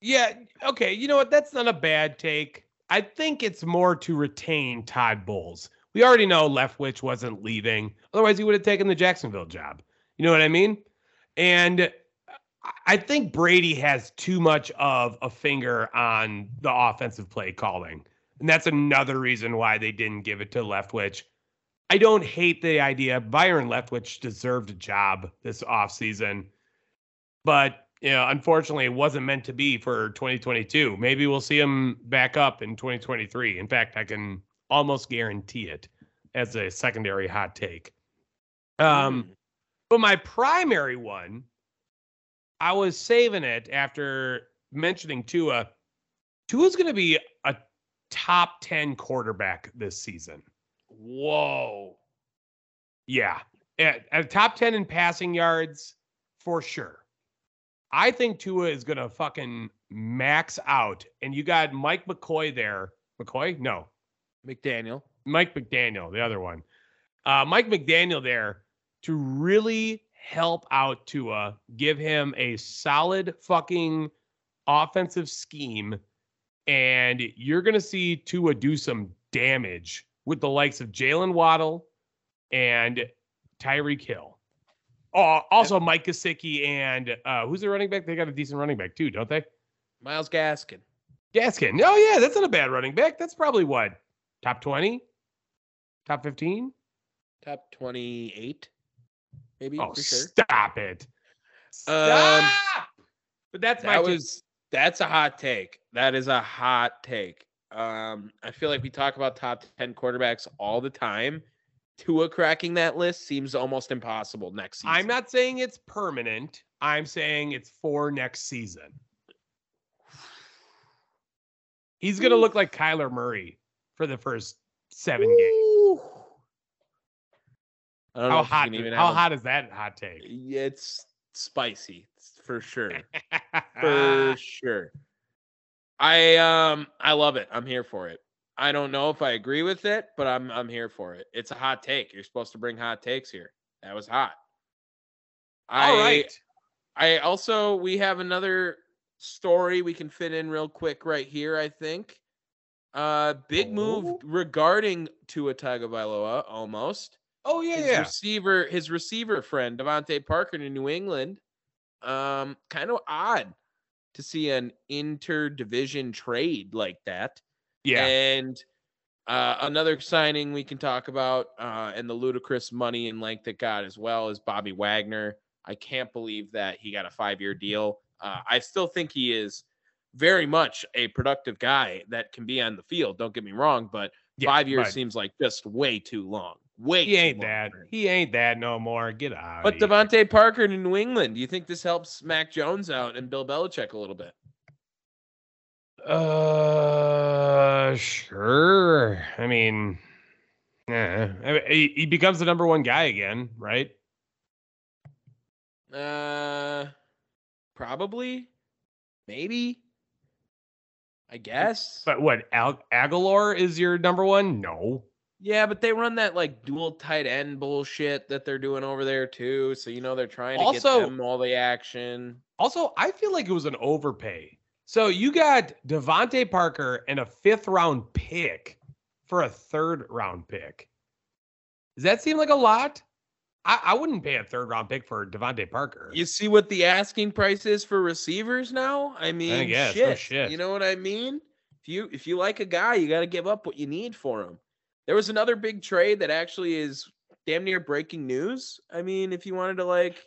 Yeah, okay, you know what? That's not a bad take. I think it's more to retain Todd Bowles. We already know Leftwich wasn't leaving. Otherwise, he would have taken the Jacksonville job. You know what I mean? And I think Brady has too much of a finger on the offensive play calling. And that's another reason why they didn't give it to Leftwich. I don't hate the idea. Byron Leftwich deserved a job this offseason. But yeah, unfortunately, it wasn't meant to be for 2022. Maybe we'll see him back up in 2023. In fact, I can almost guarantee it as a secondary hot take. But my primary one, I was saving it after mentioning Tua. Tua's going to be a top 10 quarterback this season. Whoa. Yeah. At top 10 in passing yards, for sure. I think Tua is going to fucking max out. And you got Mike McCoy there. McCoy? No. McDaniel. Mike McDaniel, the other one. Mike McDaniel there to really help out Tua, give him a solid fucking offensive scheme. And you're going to see Tua do some damage with the likes of Jalen Waddle and Tyreek Hill. Oh, also Mike Gesicki and who's the running back? They got a decent running back too, don't they? Myles Gaskin. Gaskin. Oh, yeah, that's not a bad running back. That's probably what? Top 20? Top 15? Top 28? Maybe. Oh, for sure. Stop it. Stop! But that's a hot take. That is a hot take. I feel like we talk about top 10 quarterbacks all the time. Tua cracking that list seems almost impossible next season. I'm not saying it's permanent. I'm saying it's for next season. He's going to look like Kyler Murray for the first 7 games. I don't know how hot is that hot take? It's spicy, for sure. For sure. I love it. I'm here for it. I don't know if I agree with it, but I'm here for it. It's a hot take. You're supposed to bring hot takes here. That was hot. All right. I also, we have another story we can fit in real quick right here, I think. Big move regarding Tua Tagovailoa almost. Oh, yeah, His receiver friend, Devontae Parker in New England. Kind of odd to see an interdivision trade like that. Yeah. And another signing we can talk about and the ludicrous money and length it got as well is Bobby Wagner. I can't believe that he got a 5-year deal. I still think he is very much a productive guy that can be on the field. Don't get me wrong, but 5 years seems like just way too long. He ain't that no more. Get out. But Devontae Parker in New England, do you think this helps Mac Jones out and Bill Belichick a little bit? Sure. I mean, he becomes the number one guy again, right? Probably, maybe, I guess. But what, Aguilar is your number one? No. Yeah, but they run that like dual tight end bullshit that they're doing over there too. So, you know, they're trying to get them all the action. Also, I feel like it was an overpay. So you got Devontae Parker and a 5th-round pick for a 3rd-round pick. Does that seem like a lot? I wouldn't pay a 3rd-round pick for Devontae Parker. You see what the asking price is for receivers now? I mean, shit. You know what I mean? If you like a guy, you got to give up what you need for him. There was another big trade that actually is damn near breaking news. I mean, if you wanted to like...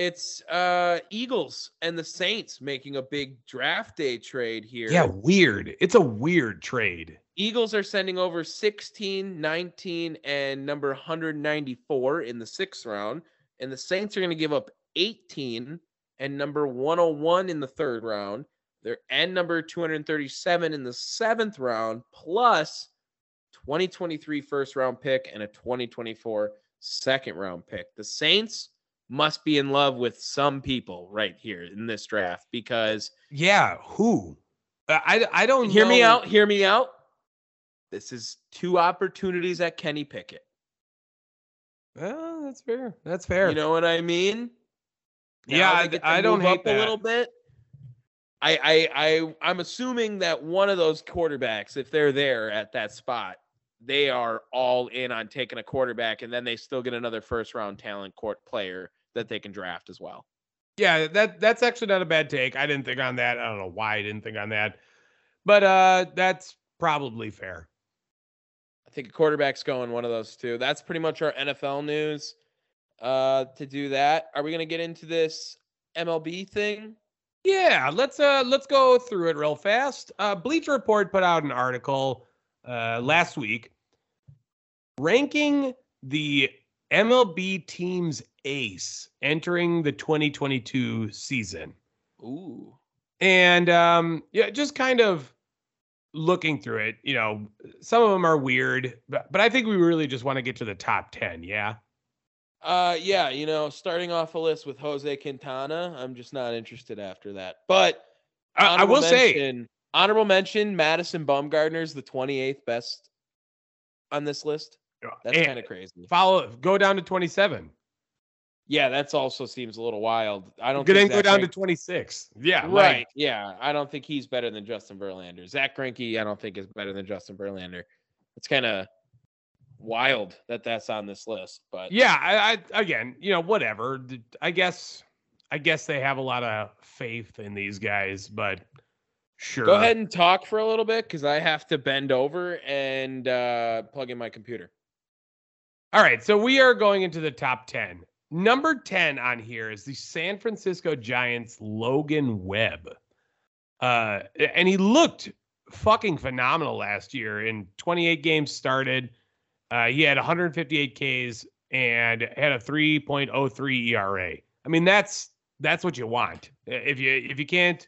it's Eagles and the Saints making a big draft day trade here. Yeah, weird. It's a weird trade. Eagles are sending over 16, 19, and number 194 in the 6th round. And the Saints are going to give up 18, and number 101 in the third round, and number 237 in the seventh round, plus 2023 first round pick and a 2024 second round pick. The Saints must be in love with some people right here in this draft because who? I don't know. Hear me out. This is two opportunities at Kenny Pickett. Well, that's fair. That's fair. You know what I mean? Now I don't hate that. A little bit. I'm assuming that one of those quarterbacks, if they're there at that spot, they are all in on taking a quarterback, and then they still get another first-round talent court player that they can draft as well. Yeah, that's actually not a bad take. I didn't think on that. I don't know why I didn't think on that. But that's probably fair. I think a quarterback's going one of those two. That's pretty much our NFL news to do that. Are we going to get into this MLB thing? Yeah, let's go through it real fast. Bleacher Report put out an article last week ranking the MLB team's ace entering the 2022 season. Ooh. And just kind of looking through it, you know, some of them are weird, but I think we really just want to get to the top 10, yeah? Yeah, you know, starting off a list with Jose Quintana, I'm just not interested after that. But I will say, honorable mention, Madison Bumgarner's the 28th best on this list. That's kind of crazy. Go down to 27. Yeah, that's also seems a little wild. I don't think go down to 26. Yeah, right. Yeah, I don't think he's better than Justin Verlander. Zach Greinke, I don't think is better than Justin Verlander. It's kind of wild that's on this list, but yeah, I again, you know, whatever. I guess they have a lot of faith in these guys, but sure. Go ahead and talk for a little bit because I have to bend over and plug in my computer. All right, so we are going into the top 10. Number 10 on here is the San Francisco Giants' Logan Webb. And he looked fucking phenomenal last year. In 28 games started, he had 158 Ks and had a 3.03 ERA. I mean, that's what you want. If you can't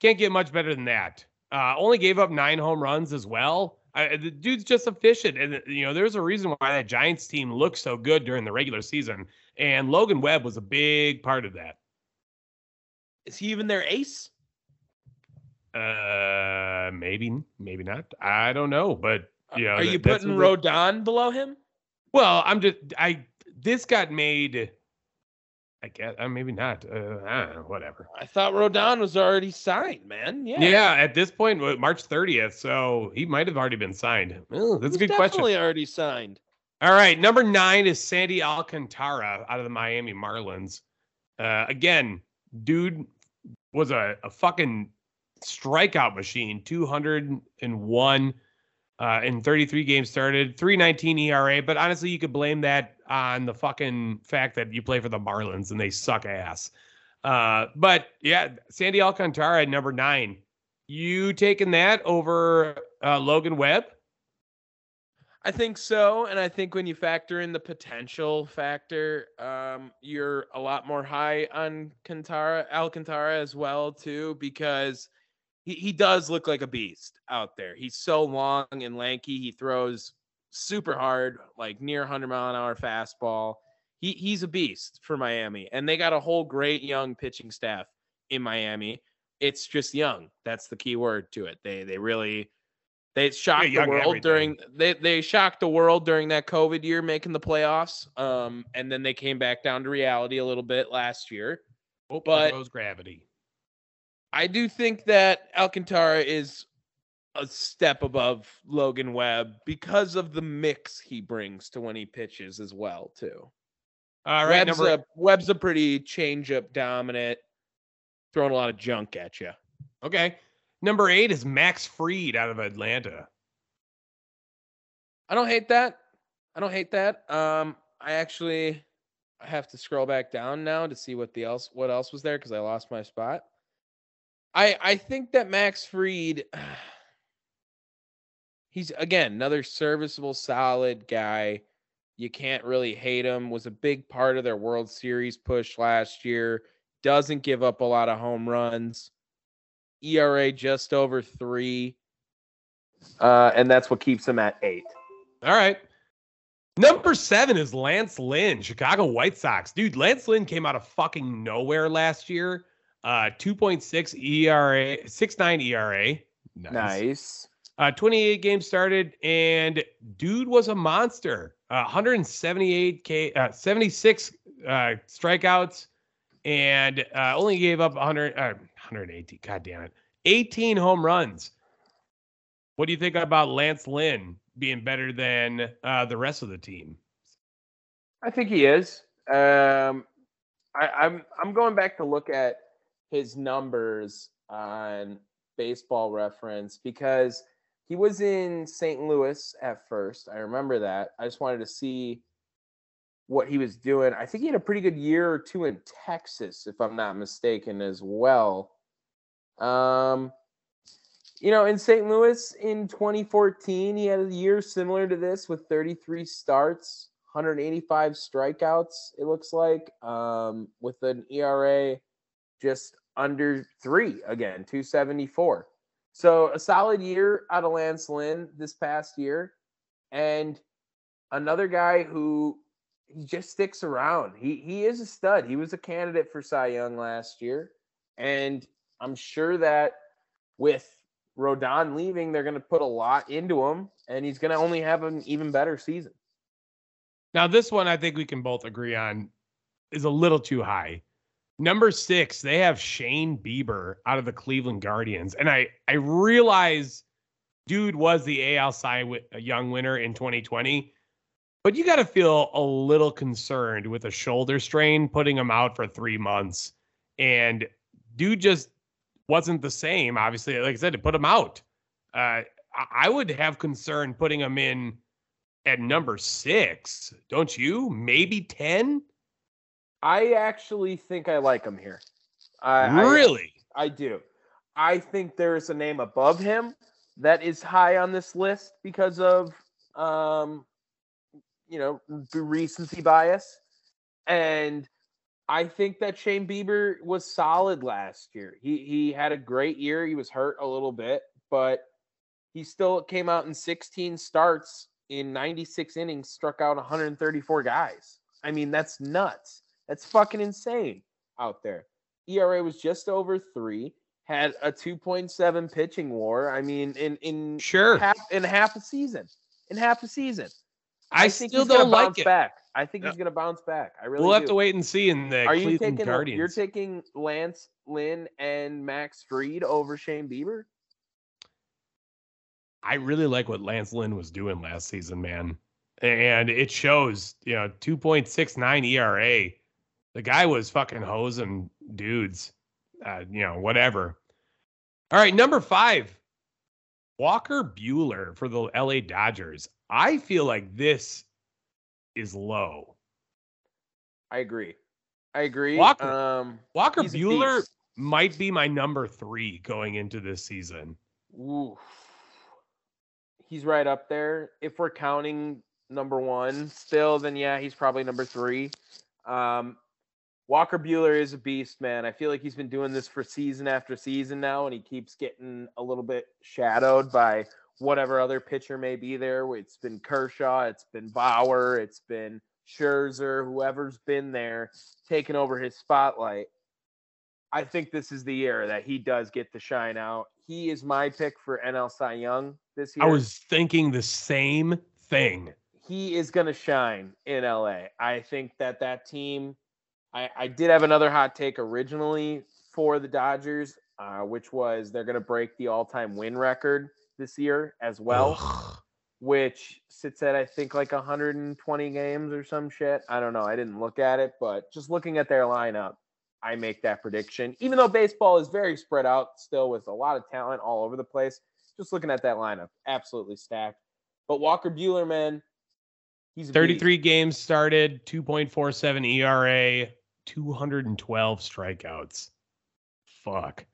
get much better than that. Only gave up 9 home runs as well. The dude's just efficient, and you know there's a reason why that Giants team looked so good during the regular season, and Logan Webb was a big part of that. Is he even their ace? Maybe not. I don't know, but yeah. Are you putting Rodon below him? Well, this got made. I guess maybe not. I don't know. Whatever. I thought Rodon was already signed, man. Yeah. Yeah. At this point, March 30th, so he might have already been signed. Well, that's a good question. Definitely already signed. All right. Number 9 is Sandy Alcantara out of the Miami Marlins. Again, dude was a fucking strikeout machine. 201 in 33 games started, 3.19 ERA. But honestly, you could blame that on the fucking fact that you play for the Marlins and they suck ass. But yeah, Sandy Alcantara at number 9. You taking that over Logan Webb? I think so. And I think when you factor in the potential factor, you're a lot more high on Alcantara as well, too, because he does look like a beast out there. He's so long and lanky. He throws super hard, like near 100-mile-an-hour fastball. He's a beast for Miami, and they got a whole great young pitching staff in Miami. It's just young. That's the key word to it. They really shocked the world they shocked the world during that COVID year, making the playoffs. And then they came back down to reality a little bit last year. Oh, but rose gravity. I do think that Alcantara is a step above Logan Webb because of the mix he brings to when he pitches as well, too. All right, Webb's a pretty change-up dominant, throwing a lot of junk at you. Okay. Number 8 is Max Fried out of Atlanta. I don't hate that. I have to scroll back down now to see what else was there because I lost my spot. I think that Max Fried, he's, again, another serviceable, solid guy. You can't really hate him. Was a big part of their World Series push last year. doesn't give up a lot of home runs, ERA just over 3. And that's what keeps him at 8. All right. Number 7 is Lance Lynn, Chicago White Sox. Dude, Lance Lynn came out of fucking nowhere last year. 2.6 ERA, 6.9 ERA. Nice. 28 games started, and dude was a monster. 76 strikeouts, and only gave up 180. God damn it. 18 home runs. What do you think about Lance Lynn being better than the rest of the team? I think he is. I'm going back to look at his numbers on Baseball Reference because he was in St. Louis at first. I remember that. I just wanted to see what he was doing. I think he had a pretty good year or two in Texas, if I'm not mistaken, as well. You know, in St. Louis in 2014, he had a year similar to this with 33 starts, 185 strikeouts, it looks like, with an ERA just under 3 again, 274. So a solid year out of Lance Lynn this past year. And another guy who he just sticks around. He is a stud. He was a candidate for Cy Young last year. And I'm sure that with Rodon leaving, they're going to put a lot into him, and he's going to only have an even better season. Now, this one I think we can both agree on is a little too high. Number 6, they have Shane Bieber out of the Cleveland Guardians. And I realize dude was the AL Cy Young winner in 2020, but you got to feel a little concerned with a shoulder strain, putting him out for 3 months. And dude just wasn't the same, obviously. Like I said, to put him out. I would have concern putting him in at number 6. Don't you? Maybe 10? I actually think I like him here. Really? I do. I think there is a name above him that is high on this list because of, the recency bias. And I think that Shane Bieber was solid last year. He had a great year. He was hurt a little bit, but he still came out in 16 starts in 96 innings, struck out 134 guys. I mean, that's nuts. That's fucking insane out there. ERA was just over 3, had a 2.7 pitching WAR. I mean, in half a season. I still don't like it. Back. I think he's going to bounce back. I really do. We'll have to wait and see in the Cleveland Guardians. You're taking Lance Lynn and Max Fried over Shane Bieber? I really like what Lance Lynn was doing last season, man. And it shows, 2.69 ERA. The guy was fucking hosing dudes, whatever. All right, number 5, Walker Buehler for the LA Dodgers. I feel like this is low. I agree. Walker Buehler might be my number 3 going into this season. Oof. He's right up there. If we're counting number 1 still, then yeah, he's probably number 3. Walker Buehler is a beast, man. I feel like he's been doing this for season after season now, and he keeps getting a little bit shadowed by whatever other pitcher may be there. It's been Kershaw, it's been Bauer, it's been Scherzer, whoever's been there taking over his spotlight. I think this is the year that he does get to shine out. He is my pick for NL Cy Young this year. I was thinking the same thing. He is going to shine in LA. I think that team, I did have another hot take originally for the Dodgers, which was they're going to break the all-time win record this year as well, which sits at, I think, like 120 games or some shit. I don't know. I didn't look at it, but just looking at their lineup, I make that prediction. Even though baseball is very spread out still with a lot of talent all over the place, just looking at that lineup, absolutely stacked. But Walker Buehler, man, 33 games started, 2.47 ERA, 212 strikeouts. Fuck.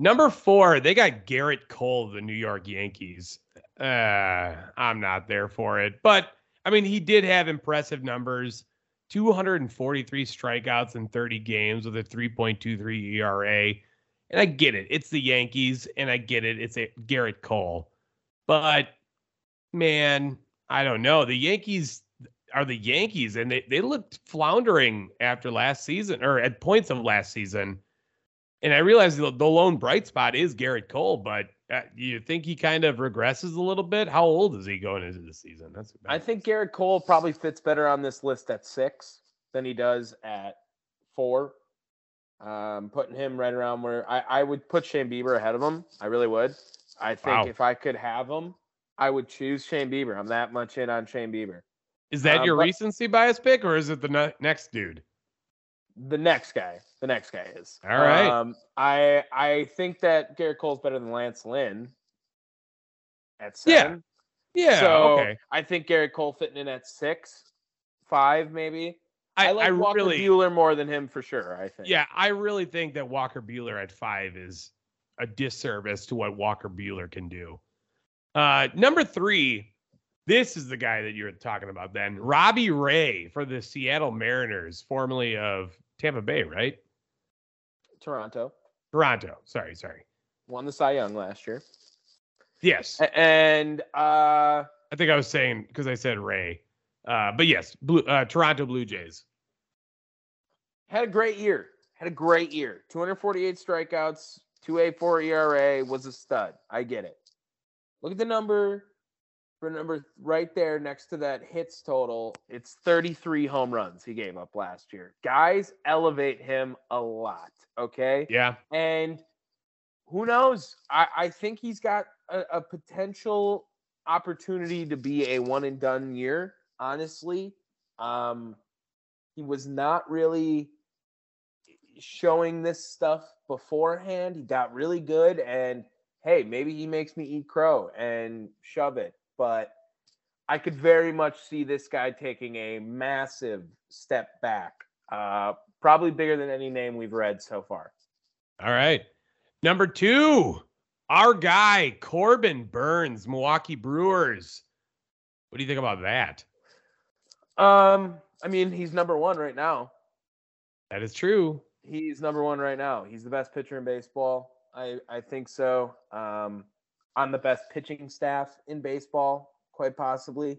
Number 4, they got Garrett Cole, the New York Yankees. I'm not there for it. But, I mean, he did have impressive numbers. 243 strikeouts in 30 games with a 3.23 ERA. And I get it. It's the Yankees, and I get it. It's a Garrett Cole. But, man, I don't know. The Yankees are the Yankees, and they looked floundering after last season, or at points of last season. And I realize the lone bright spot is Garrett Cole, but you think he kind of regresses a little bit? How old is he going into the season? I think Garrett Cole probably fits better on this list at 6 than he does at 4. Putting him right around where I would put Shane Bieber ahead of him. I really would. I think if I could have him, I would choose Shane Bieber. I'm that much in on Shane Bieber. Is that your recency bias pick, or is it the next dude? The next guy. The next guy is. All right. I think that Garrett Cole's better than Lance Lynn at 7. Yeah. So okay. I think Garrett Cole fitting in at 6, 5 maybe. I like Walker Buehler more than him for sure, I think. Yeah, I really think that Walker Buehler at 5 is a disservice to what Walker Buehler can do. Number 3, this is the guy that you're talking about then. Robbie Ray for the Seattle Mariners, formerly of Tampa Bay, right? Toronto. Sorry. Won the Cy Young last year. Yes. And I think I was saying, because I said Ray. But yes, Toronto Blue Jays. Had a great year. 248 strikeouts, 2.84 ERA, was a stud. I get it. Look at the number. For number right there next to that hits total, it's 33 home runs he gave up last year. Guys, elevate him a lot, okay? Yeah. And who knows? I think he's got a potential opportunity to be a one-and-done year, honestly. He was not really showing this stuff beforehand. He got really good, and, hey, maybe he makes me eat crow and shove it. But I could very much see this guy taking a massive step back, probably bigger than any name we've read so far. All right. Number 2, our guy, Corbin Burns, Milwaukee Brewers. What do you think about that? I mean, he's number 1 right now. That is true. He's number 1 right now. He's the best pitcher in baseball. I think so. On the best pitching staff in baseball, quite possibly.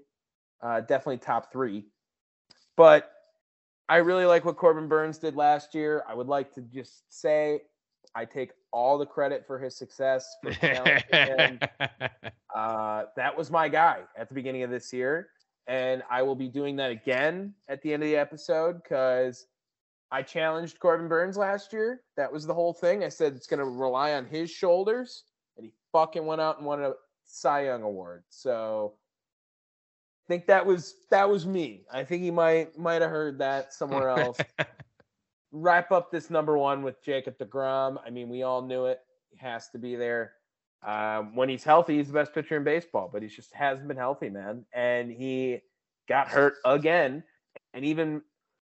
Definitely top 3. But I really like what Corbin Burns did last year. I would like to just say I take all the credit for his success. For him. That was my guy at the beginning of this year. And I will be doing that again at the end of the episode because I challenged Corbin Burns last year. That was the whole thing. I said it's going to rely on his shoulders. Fucking went out and won a Cy Young award. So I think that was me. I think he might have heard that somewhere else. Wrap up this number 1 with Jacob deGrom. I mean, we all knew it. He has to be there. When he's healthy, he's the best pitcher in baseball, but he just hasn't been healthy, man. And he got hurt again. And even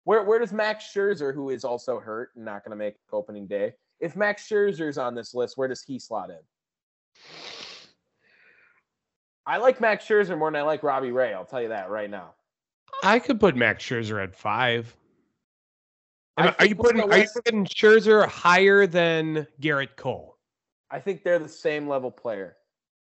where does Max Scherzer, who is also hurt and not going to make opening day, if Max Scherzer's on this list, where does he slot in? I like Max Scherzer more than I like Robbie Ray. I'll tell you that right now. I could put Max Scherzer at 5. Are you putting Scherzer higher than Garrett Cole? I think they're the same level player.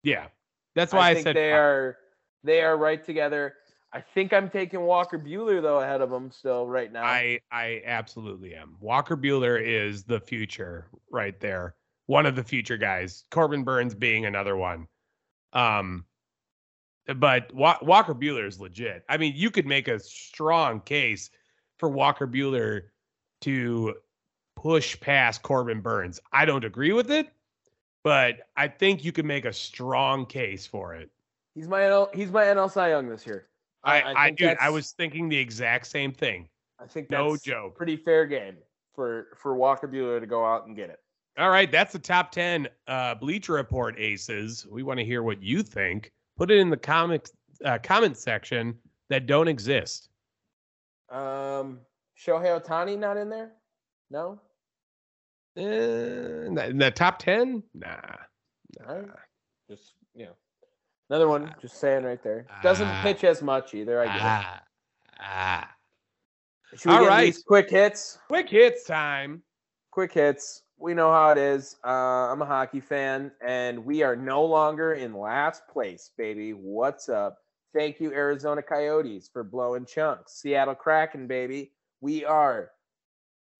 Yeah, that's why I said they are right together. I think I'm taking Walker Buehler though ahead of him still right now. I absolutely am. Walker Buehler is the future right there. One of the future guys, Corbin Burns being another one. But Walker Buehler is legit. I mean, you could make a strong case for Walker Buehler to push past Corbin Burns. I don't agree with it, but I think you could make a strong case for it. He's my NL Cy Young this year. I was thinking the exact same thing. I think that's no joke. Pretty fair game for Walker Buehler to go out and get it. All right, that's the top 10 Bleacher Report aces. We want to hear what you think. Put it in the comment section that don't exist. Shohei Ohtani not in there? No? In the top 10? Nah. Right. Just, you know. Another one, just saying right there. Doesn't pitch as much either, I guess. Should we all get right. These quick hits? Quick hits time. Quick hits. We know how it is. I'm a hockey fan, and we are no longer in last place, baby. What's up? Thank you, Arizona Coyotes, for blowing chunks. Seattle Kraken, baby. We are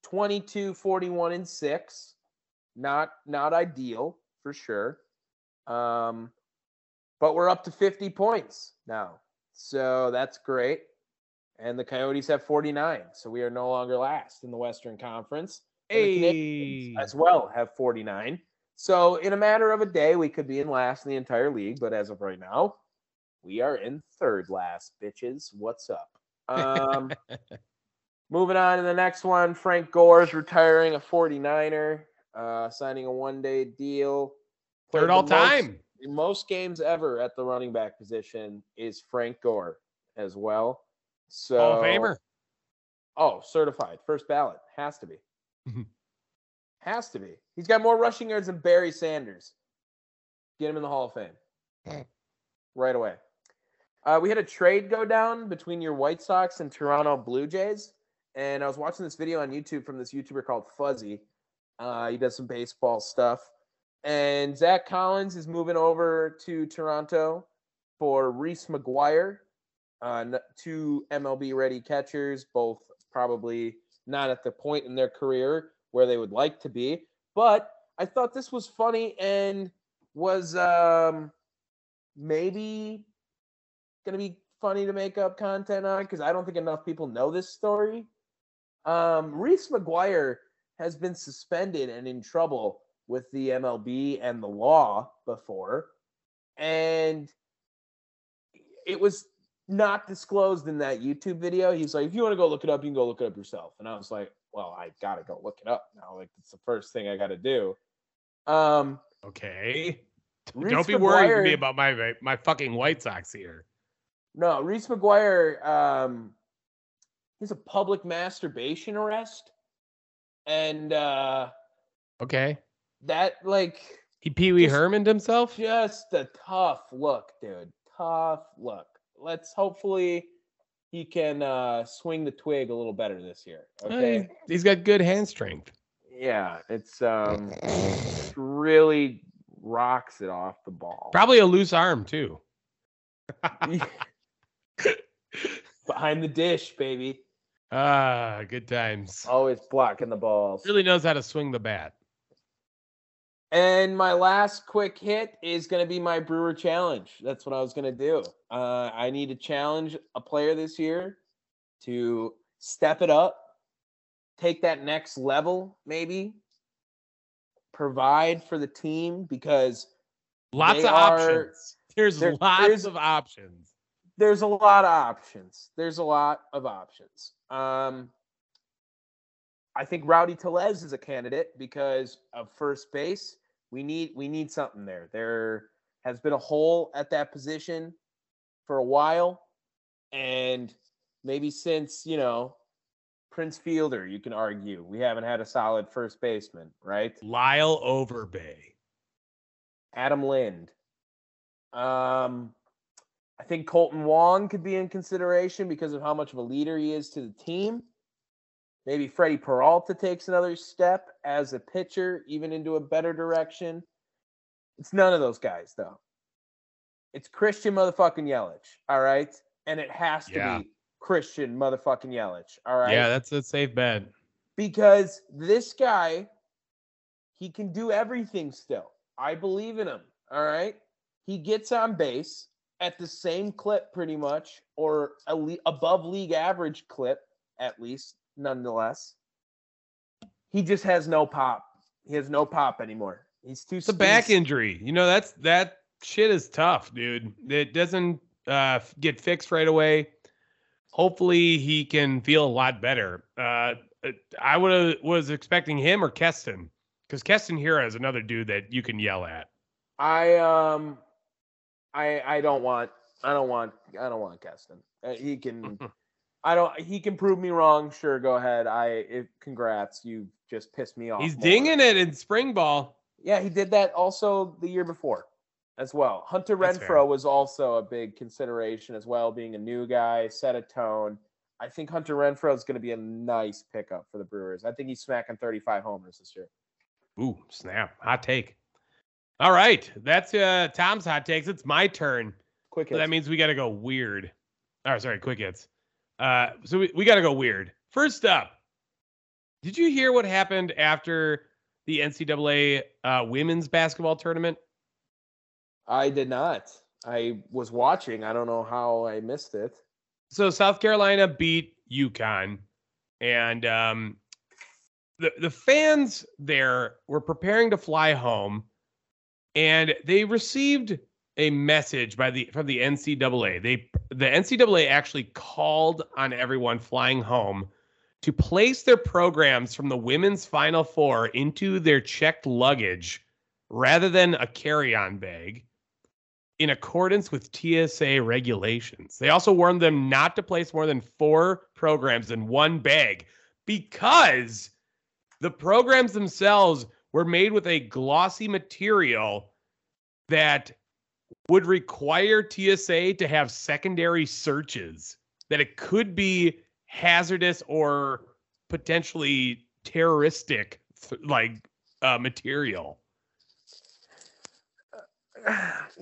22-41-6. Not ideal for sure. But we're up to 50 points now. So that's great. And the Coyotes have 49. So we are no longer last in the Western Conference. Hey. The Canadians as well have 49. So in a matter of a day, we could be in last in the entire league. But as of right now, we are in third last, bitches. What's up? Moving on to the next one. Frank Gore's retiring, a 49er, signing a one-day deal. Third all-time. Most games ever at the running back position is Frank Gore as well. So, Hall of Famer. Oh, certified. First ballot. Has to be. Has to be. He's got more rushing yards than Barry Sanders. Get him in the Hall of Fame. Right away. We had a trade go down between your White Sox and Toronto Blue Jays. And I was watching this video on YouTube from this YouTuber called Fuzzy. He does some baseball stuff. And Zach Collins is moving over to Toronto for Reese McGuire. Two MLB-ready catchers, both probably not at the point in their career where they would like to be. But I thought this was funny and was maybe going to be funny to make up content on because I don't think enough people know this story. Reese McGuire has been suspended and in trouble with the MLB and the law before, and it was not disclosed in that YouTube video. He's like, if you want to go look it up, you can go look it up yourself. And I was like, well, I got to go look it up now. Like, it's the first thing I got to do. Okay. Don't be worrying me about my fucking White Sox here. No, Reese McGuire, he's a public masturbation arrest. And, okay. That, like... He Pee Wee Herman'd himself? Just a tough look, dude. Tough look. Let's hopefully he can swing the twig a little better this year. Okay, he's got good hand strength. Yeah, it's really rocks it off the ball. Probably a loose arm, too. Behind the dish, baby. Ah, good times. Always blocking the balls. Really knows how to swing the bat. And my last quick hit is going to be my Brewer Challenge. That's what I was going to do. I need to challenge a player this year to step it up, take that next level, maybe, provide for the team because lots of options. There's lots of options. There's a lot of options. I think Rowdy Tellez is a candidate because of first base. We need something there. There has been a hole at that position for a while, and maybe since, Prince Fielder, you can argue we haven't had a solid first baseman, right? Lyle Overbay, Adam Lind. I think Colton Wong could be in consideration because of how much of a leader he is to the team. Maybe Freddie Peralta takes another step as a pitcher, even into a better direction. It's none of those guys, though. It's Christian motherfucking Yelich, all right? And it has to be Christian motherfucking Yelich, all right? Yeah, that's a safe bet. Because this guy, he can do everything still. I believe in him, all right? He gets on base at the same clip pretty much, or above league average clip at least. Nonetheless, he just has no pop. He has no pop anymore. He's too. It's a back injury. That shit is tough, dude. It doesn't get fixed right away. Hopefully, he can feel a lot better. I was expecting him or Keston, because Keston Hira is another dude that you can yell at. I don't want Keston. He can. He can prove me wrong. Sure, go ahead. Congrats. You just pissed me off. He's more. Dinging it in spring ball. Yeah, he did that also the year before as well. Hunter Renfrow was also a big consideration as well, being a new guy, set a tone. I think Hunter Renfrow is going to be a nice pickup for the Brewers. I think he's smacking 35 homers this year. Ooh, snap. Hot take. All right. That's Tom's hot takes. It's my turn. Quick hits. So that means we got to go weird. Oh, sorry. Quick hits. So we got to go weird. First up, did you hear what happened after the NCAA women's basketball tournament? I did not. I was watching. I don't know how I missed it. So South Carolina beat UConn, and the fans there were preparing to fly home, and they received a message from the NCAA. The NCAA actually called on everyone flying home to place their programs from the women's Final Four into their checked luggage rather than a carry-on bag, in accordance with TSA regulations. They also warned them not to place more than 4 programs in one bag because the programs themselves were made with a glossy material that would require TSA to have secondary searches, that it could be hazardous or potentially terroristic material.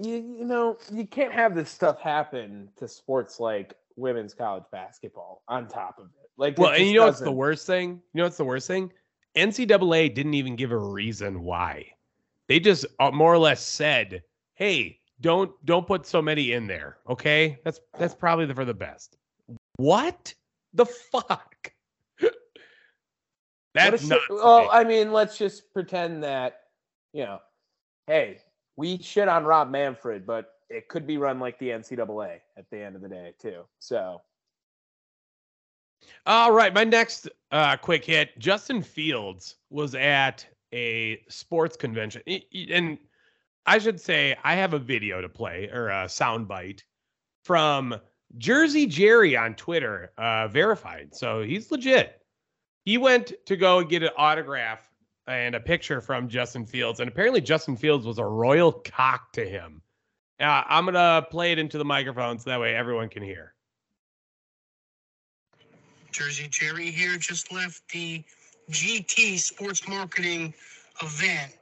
You know, you can't have this stuff happen to sports like women's college basketball on top of it. And you know what's the worst thing? NCAA didn't even give a reason why. They just more or less said, hey, don't put so many in there, okay? That's probably for the best. What the fuck? That's not... Well, I mean, let's just pretend that, you know, hey... We shit on Rob Manfred, but it could be run like the NCAA at the end of the day, too. So, all right, my next quick hit. Justin Fields was at a sports convention. And I should say I have a video to play, or a soundbite, from Jersey Jerry on Twitter, verified. So he's legit. He went to go get an autograph and a picture from Justin Fields. And apparently Justin Fields was a royal cock to him. I'm going to play it into the microphone so that way everyone can hear. Jersey Jerry here just left the GT Sports Marketing event.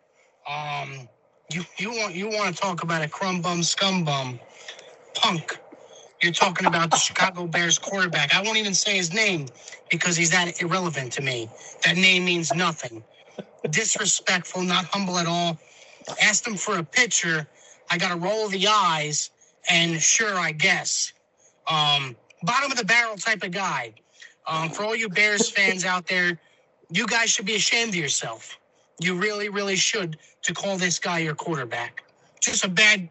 You want to talk about a crumb bum, scum bum, punk. You're talking about the Chicago Bears quarterback. I won't even say his name because he's that irrelevant to me. That name means nothing. Disrespectful, not humble at all. Asked him for a picture. I got a roll of the eyes, and sure, I guess. Bottom of the barrel type of guy. For all you Bears fans out there, you guys should be ashamed of yourself. You really, really should, to call this guy your quarterback. Just a bad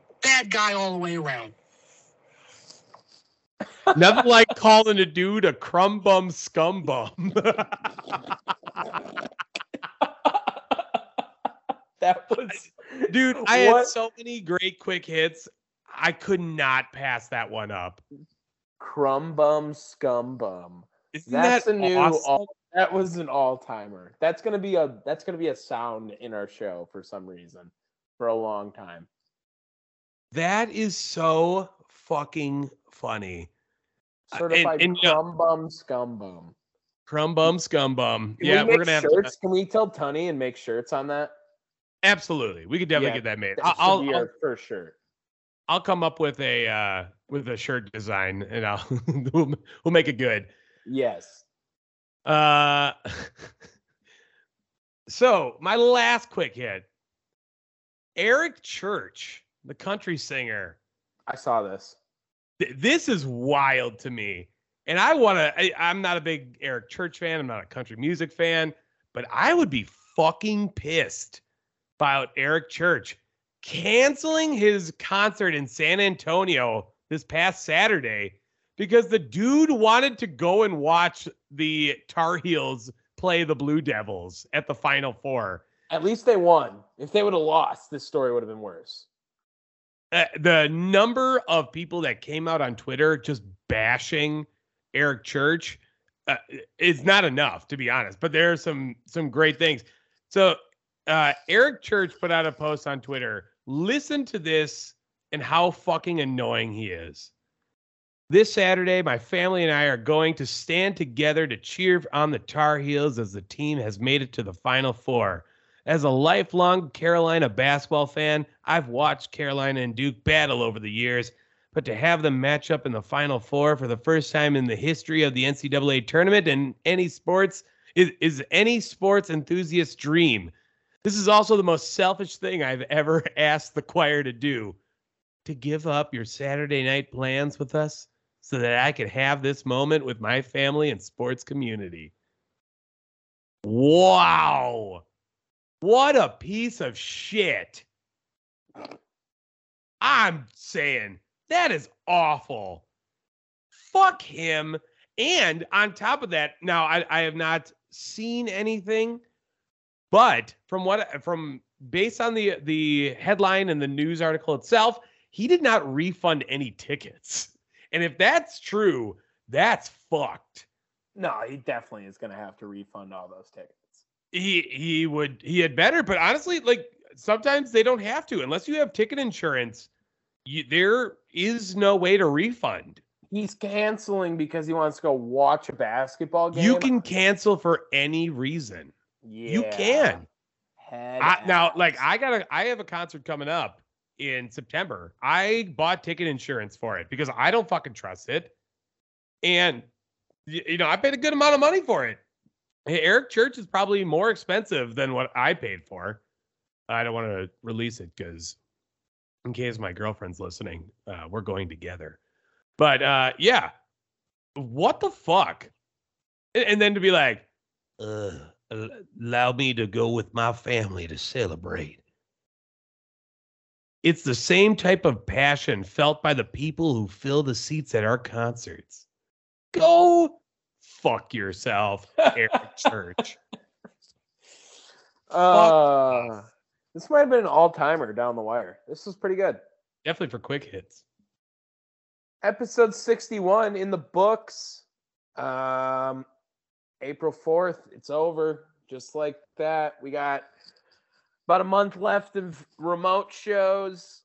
guy all the way around. Nothing like calling a dude a crumb bum scum bum. That was, dude, I had so many great quick hits. I could not pass that one up. Crumb bum, scum bum. That's a new awesome? That was an all-timer. That's gonna be a sound in our show for some reason for a long time. That is so fucking funny. Certified and crumb bum, scum bum. Crumb bum, scum bum. Can yeah, we we're gonna shirts? Have shirts. Can we tell Tunny and make shirts on that? Absolutely, we could definitely get that made. I'll for sure. I'll come up with a shirt design, and I'll we'll make it good. Yes. So my last quick hit, Eric Church, the country singer. I saw this. This is wild to me, and I'm not a big Eric Church fan. I'm not a country music fan, but I would be fucking pissed about Eric Church canceling his concert in San Antonio this past Saturday because the dude wanted to go and watch the Tar Heels play the Blue Devils at the Final Four. At least they won. If they would have lost, this story would have been worse. The number of people that came out on Twitter just bashing Eric Church is not enough, to be honest. But there are some great things. So Eric Church put out a post on Twitter. Listen to this and how fucking annoying he is. This Saturday, my family and I are going to stand together to cheer on the Tar Heels as the team has made it to the Final Four. As a lifelong Carolina basketball fan, I've watched Carolina and Duke battle over the years, but to have them match up in the Final Four for the first time in the history of the NCAA tournament and any sports is any sports enthusiast's dream. This is also the most selfish thing I've ever asked the choir to do, to give up your Saturday night plans with us, so that I could have this moment with my family and sports community. Wow. What a piece of shit. I'm saying that is awful. Fuck him. And on top of that, now I have not seen anything, but based on the headline and the news article itself, he did not refund any tickets. And if that's true, that's fucked. No, he definitely is going to have to refund all those tickets. He had better, but honestly, like, sometimes they don't have to. Unless you have ticket insurance, there is no way to refund. He's canceling because he wants to go watch a basketball game. You can cancel for any reason. Yeah. You can. I have a concert coming up in September. I bought ticket insurance for it because I don't fucking trust it. And, you know, I paid a good amount of money for it. Eric Church is probably more expensive than what I paid for. I don't want to release it because in case my girlfriend's listening, we're going together. But, yeah, what the fuck? And then to be like, allow me to go with my family to celebrate. It's the same type of passion felt by the people who fill the seats at our concerts. Go fuck yourself, Eric Church. This might have been an all-timer down the wire. This was pretty good. Definitely for quick hits. Episode 61 in the books. April 4th, it's over. Just like that. We got about a month left of remote shows,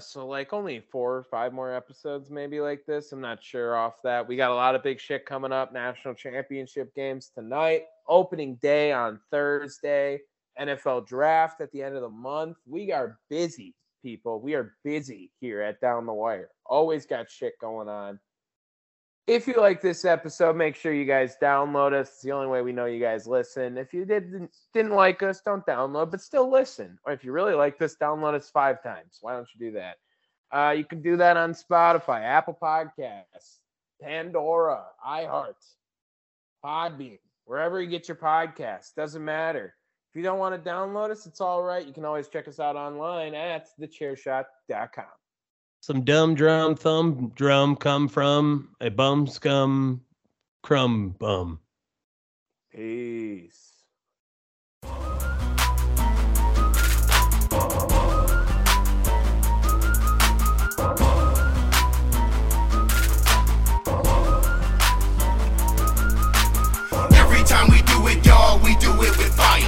so like only 4 or 5 more episodes maybe like this. I'm not sure off that. We got a lot of big shit coming up. National championship games tonight. Opening day on Thursday. NFL draft at the end of the month. We are busy, people. We are busy here at Down the Wire. Always got shit going on. If you like this episode, make sure you guys download us. It's the only way we know you guys listen. If you didn't like us, don't download, but still listen. Or if you really like this, download us 5 times. Why don't you do that? You can do that on Spotify, Apple Podcasts, Pandora, iHeart, Podbean, wherever you get your podcasts. Doesn't matter. If you don't want to download us, it's all right. You can always check us out online at thechairshot.com. Some dumb drum thumb drum come from a bum scum crumb bum. Peace. Every time we do it, y'all, we do it with fire.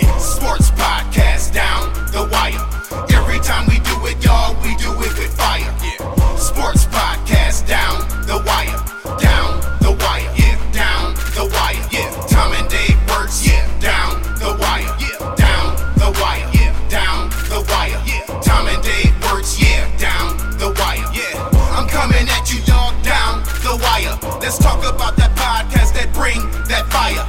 Yeah, sports podcast down the wire. Every time we do it, y'all, we do it with fire. Yeah. Sports podcast down the wire. Down the wire. Yeah. Down the wire. Yeah. Tom and Dave works. Yeah. Down the wire. Yeah. Down the wire. Yeah. Down the wire. Yeah. Tom and Dave works. Yeah. Down the wire. Yeah. I'm coming at you, dog. Down the wire. Let's talk about that podcast that bring that fire.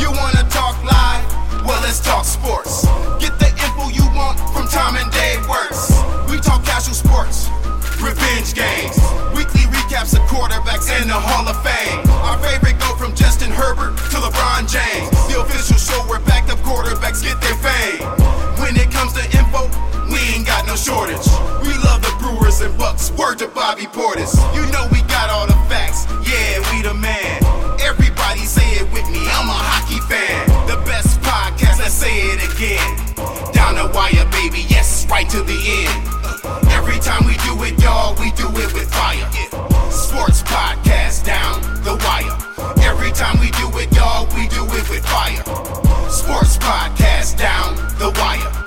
You wanna talk live? Well, let's talk sports. Get the info you want from Tom and Dave works. We talk casual sports, revenge games, weekly recaps of quarterbacks and the Hall of Fame. Our favorite go from Justin Herbert to LeBron James. The official show where backed up quarterbacks get their fame. When it comes to info, we ain't got no shortage. We love the Brewers and Bucks, word to Bobby Portis. You know we got all the facts, yeah, we the man. Everybody say it with me, I'm a hockey fan. The best podcast, let's say it again. Down the wire, baby, yes, right to the end. Every time we do it, y'all, we do it with fire. Sports podcast down the wire. Every time we do it, y'all, we do it with fire. Sports podcast down the wire.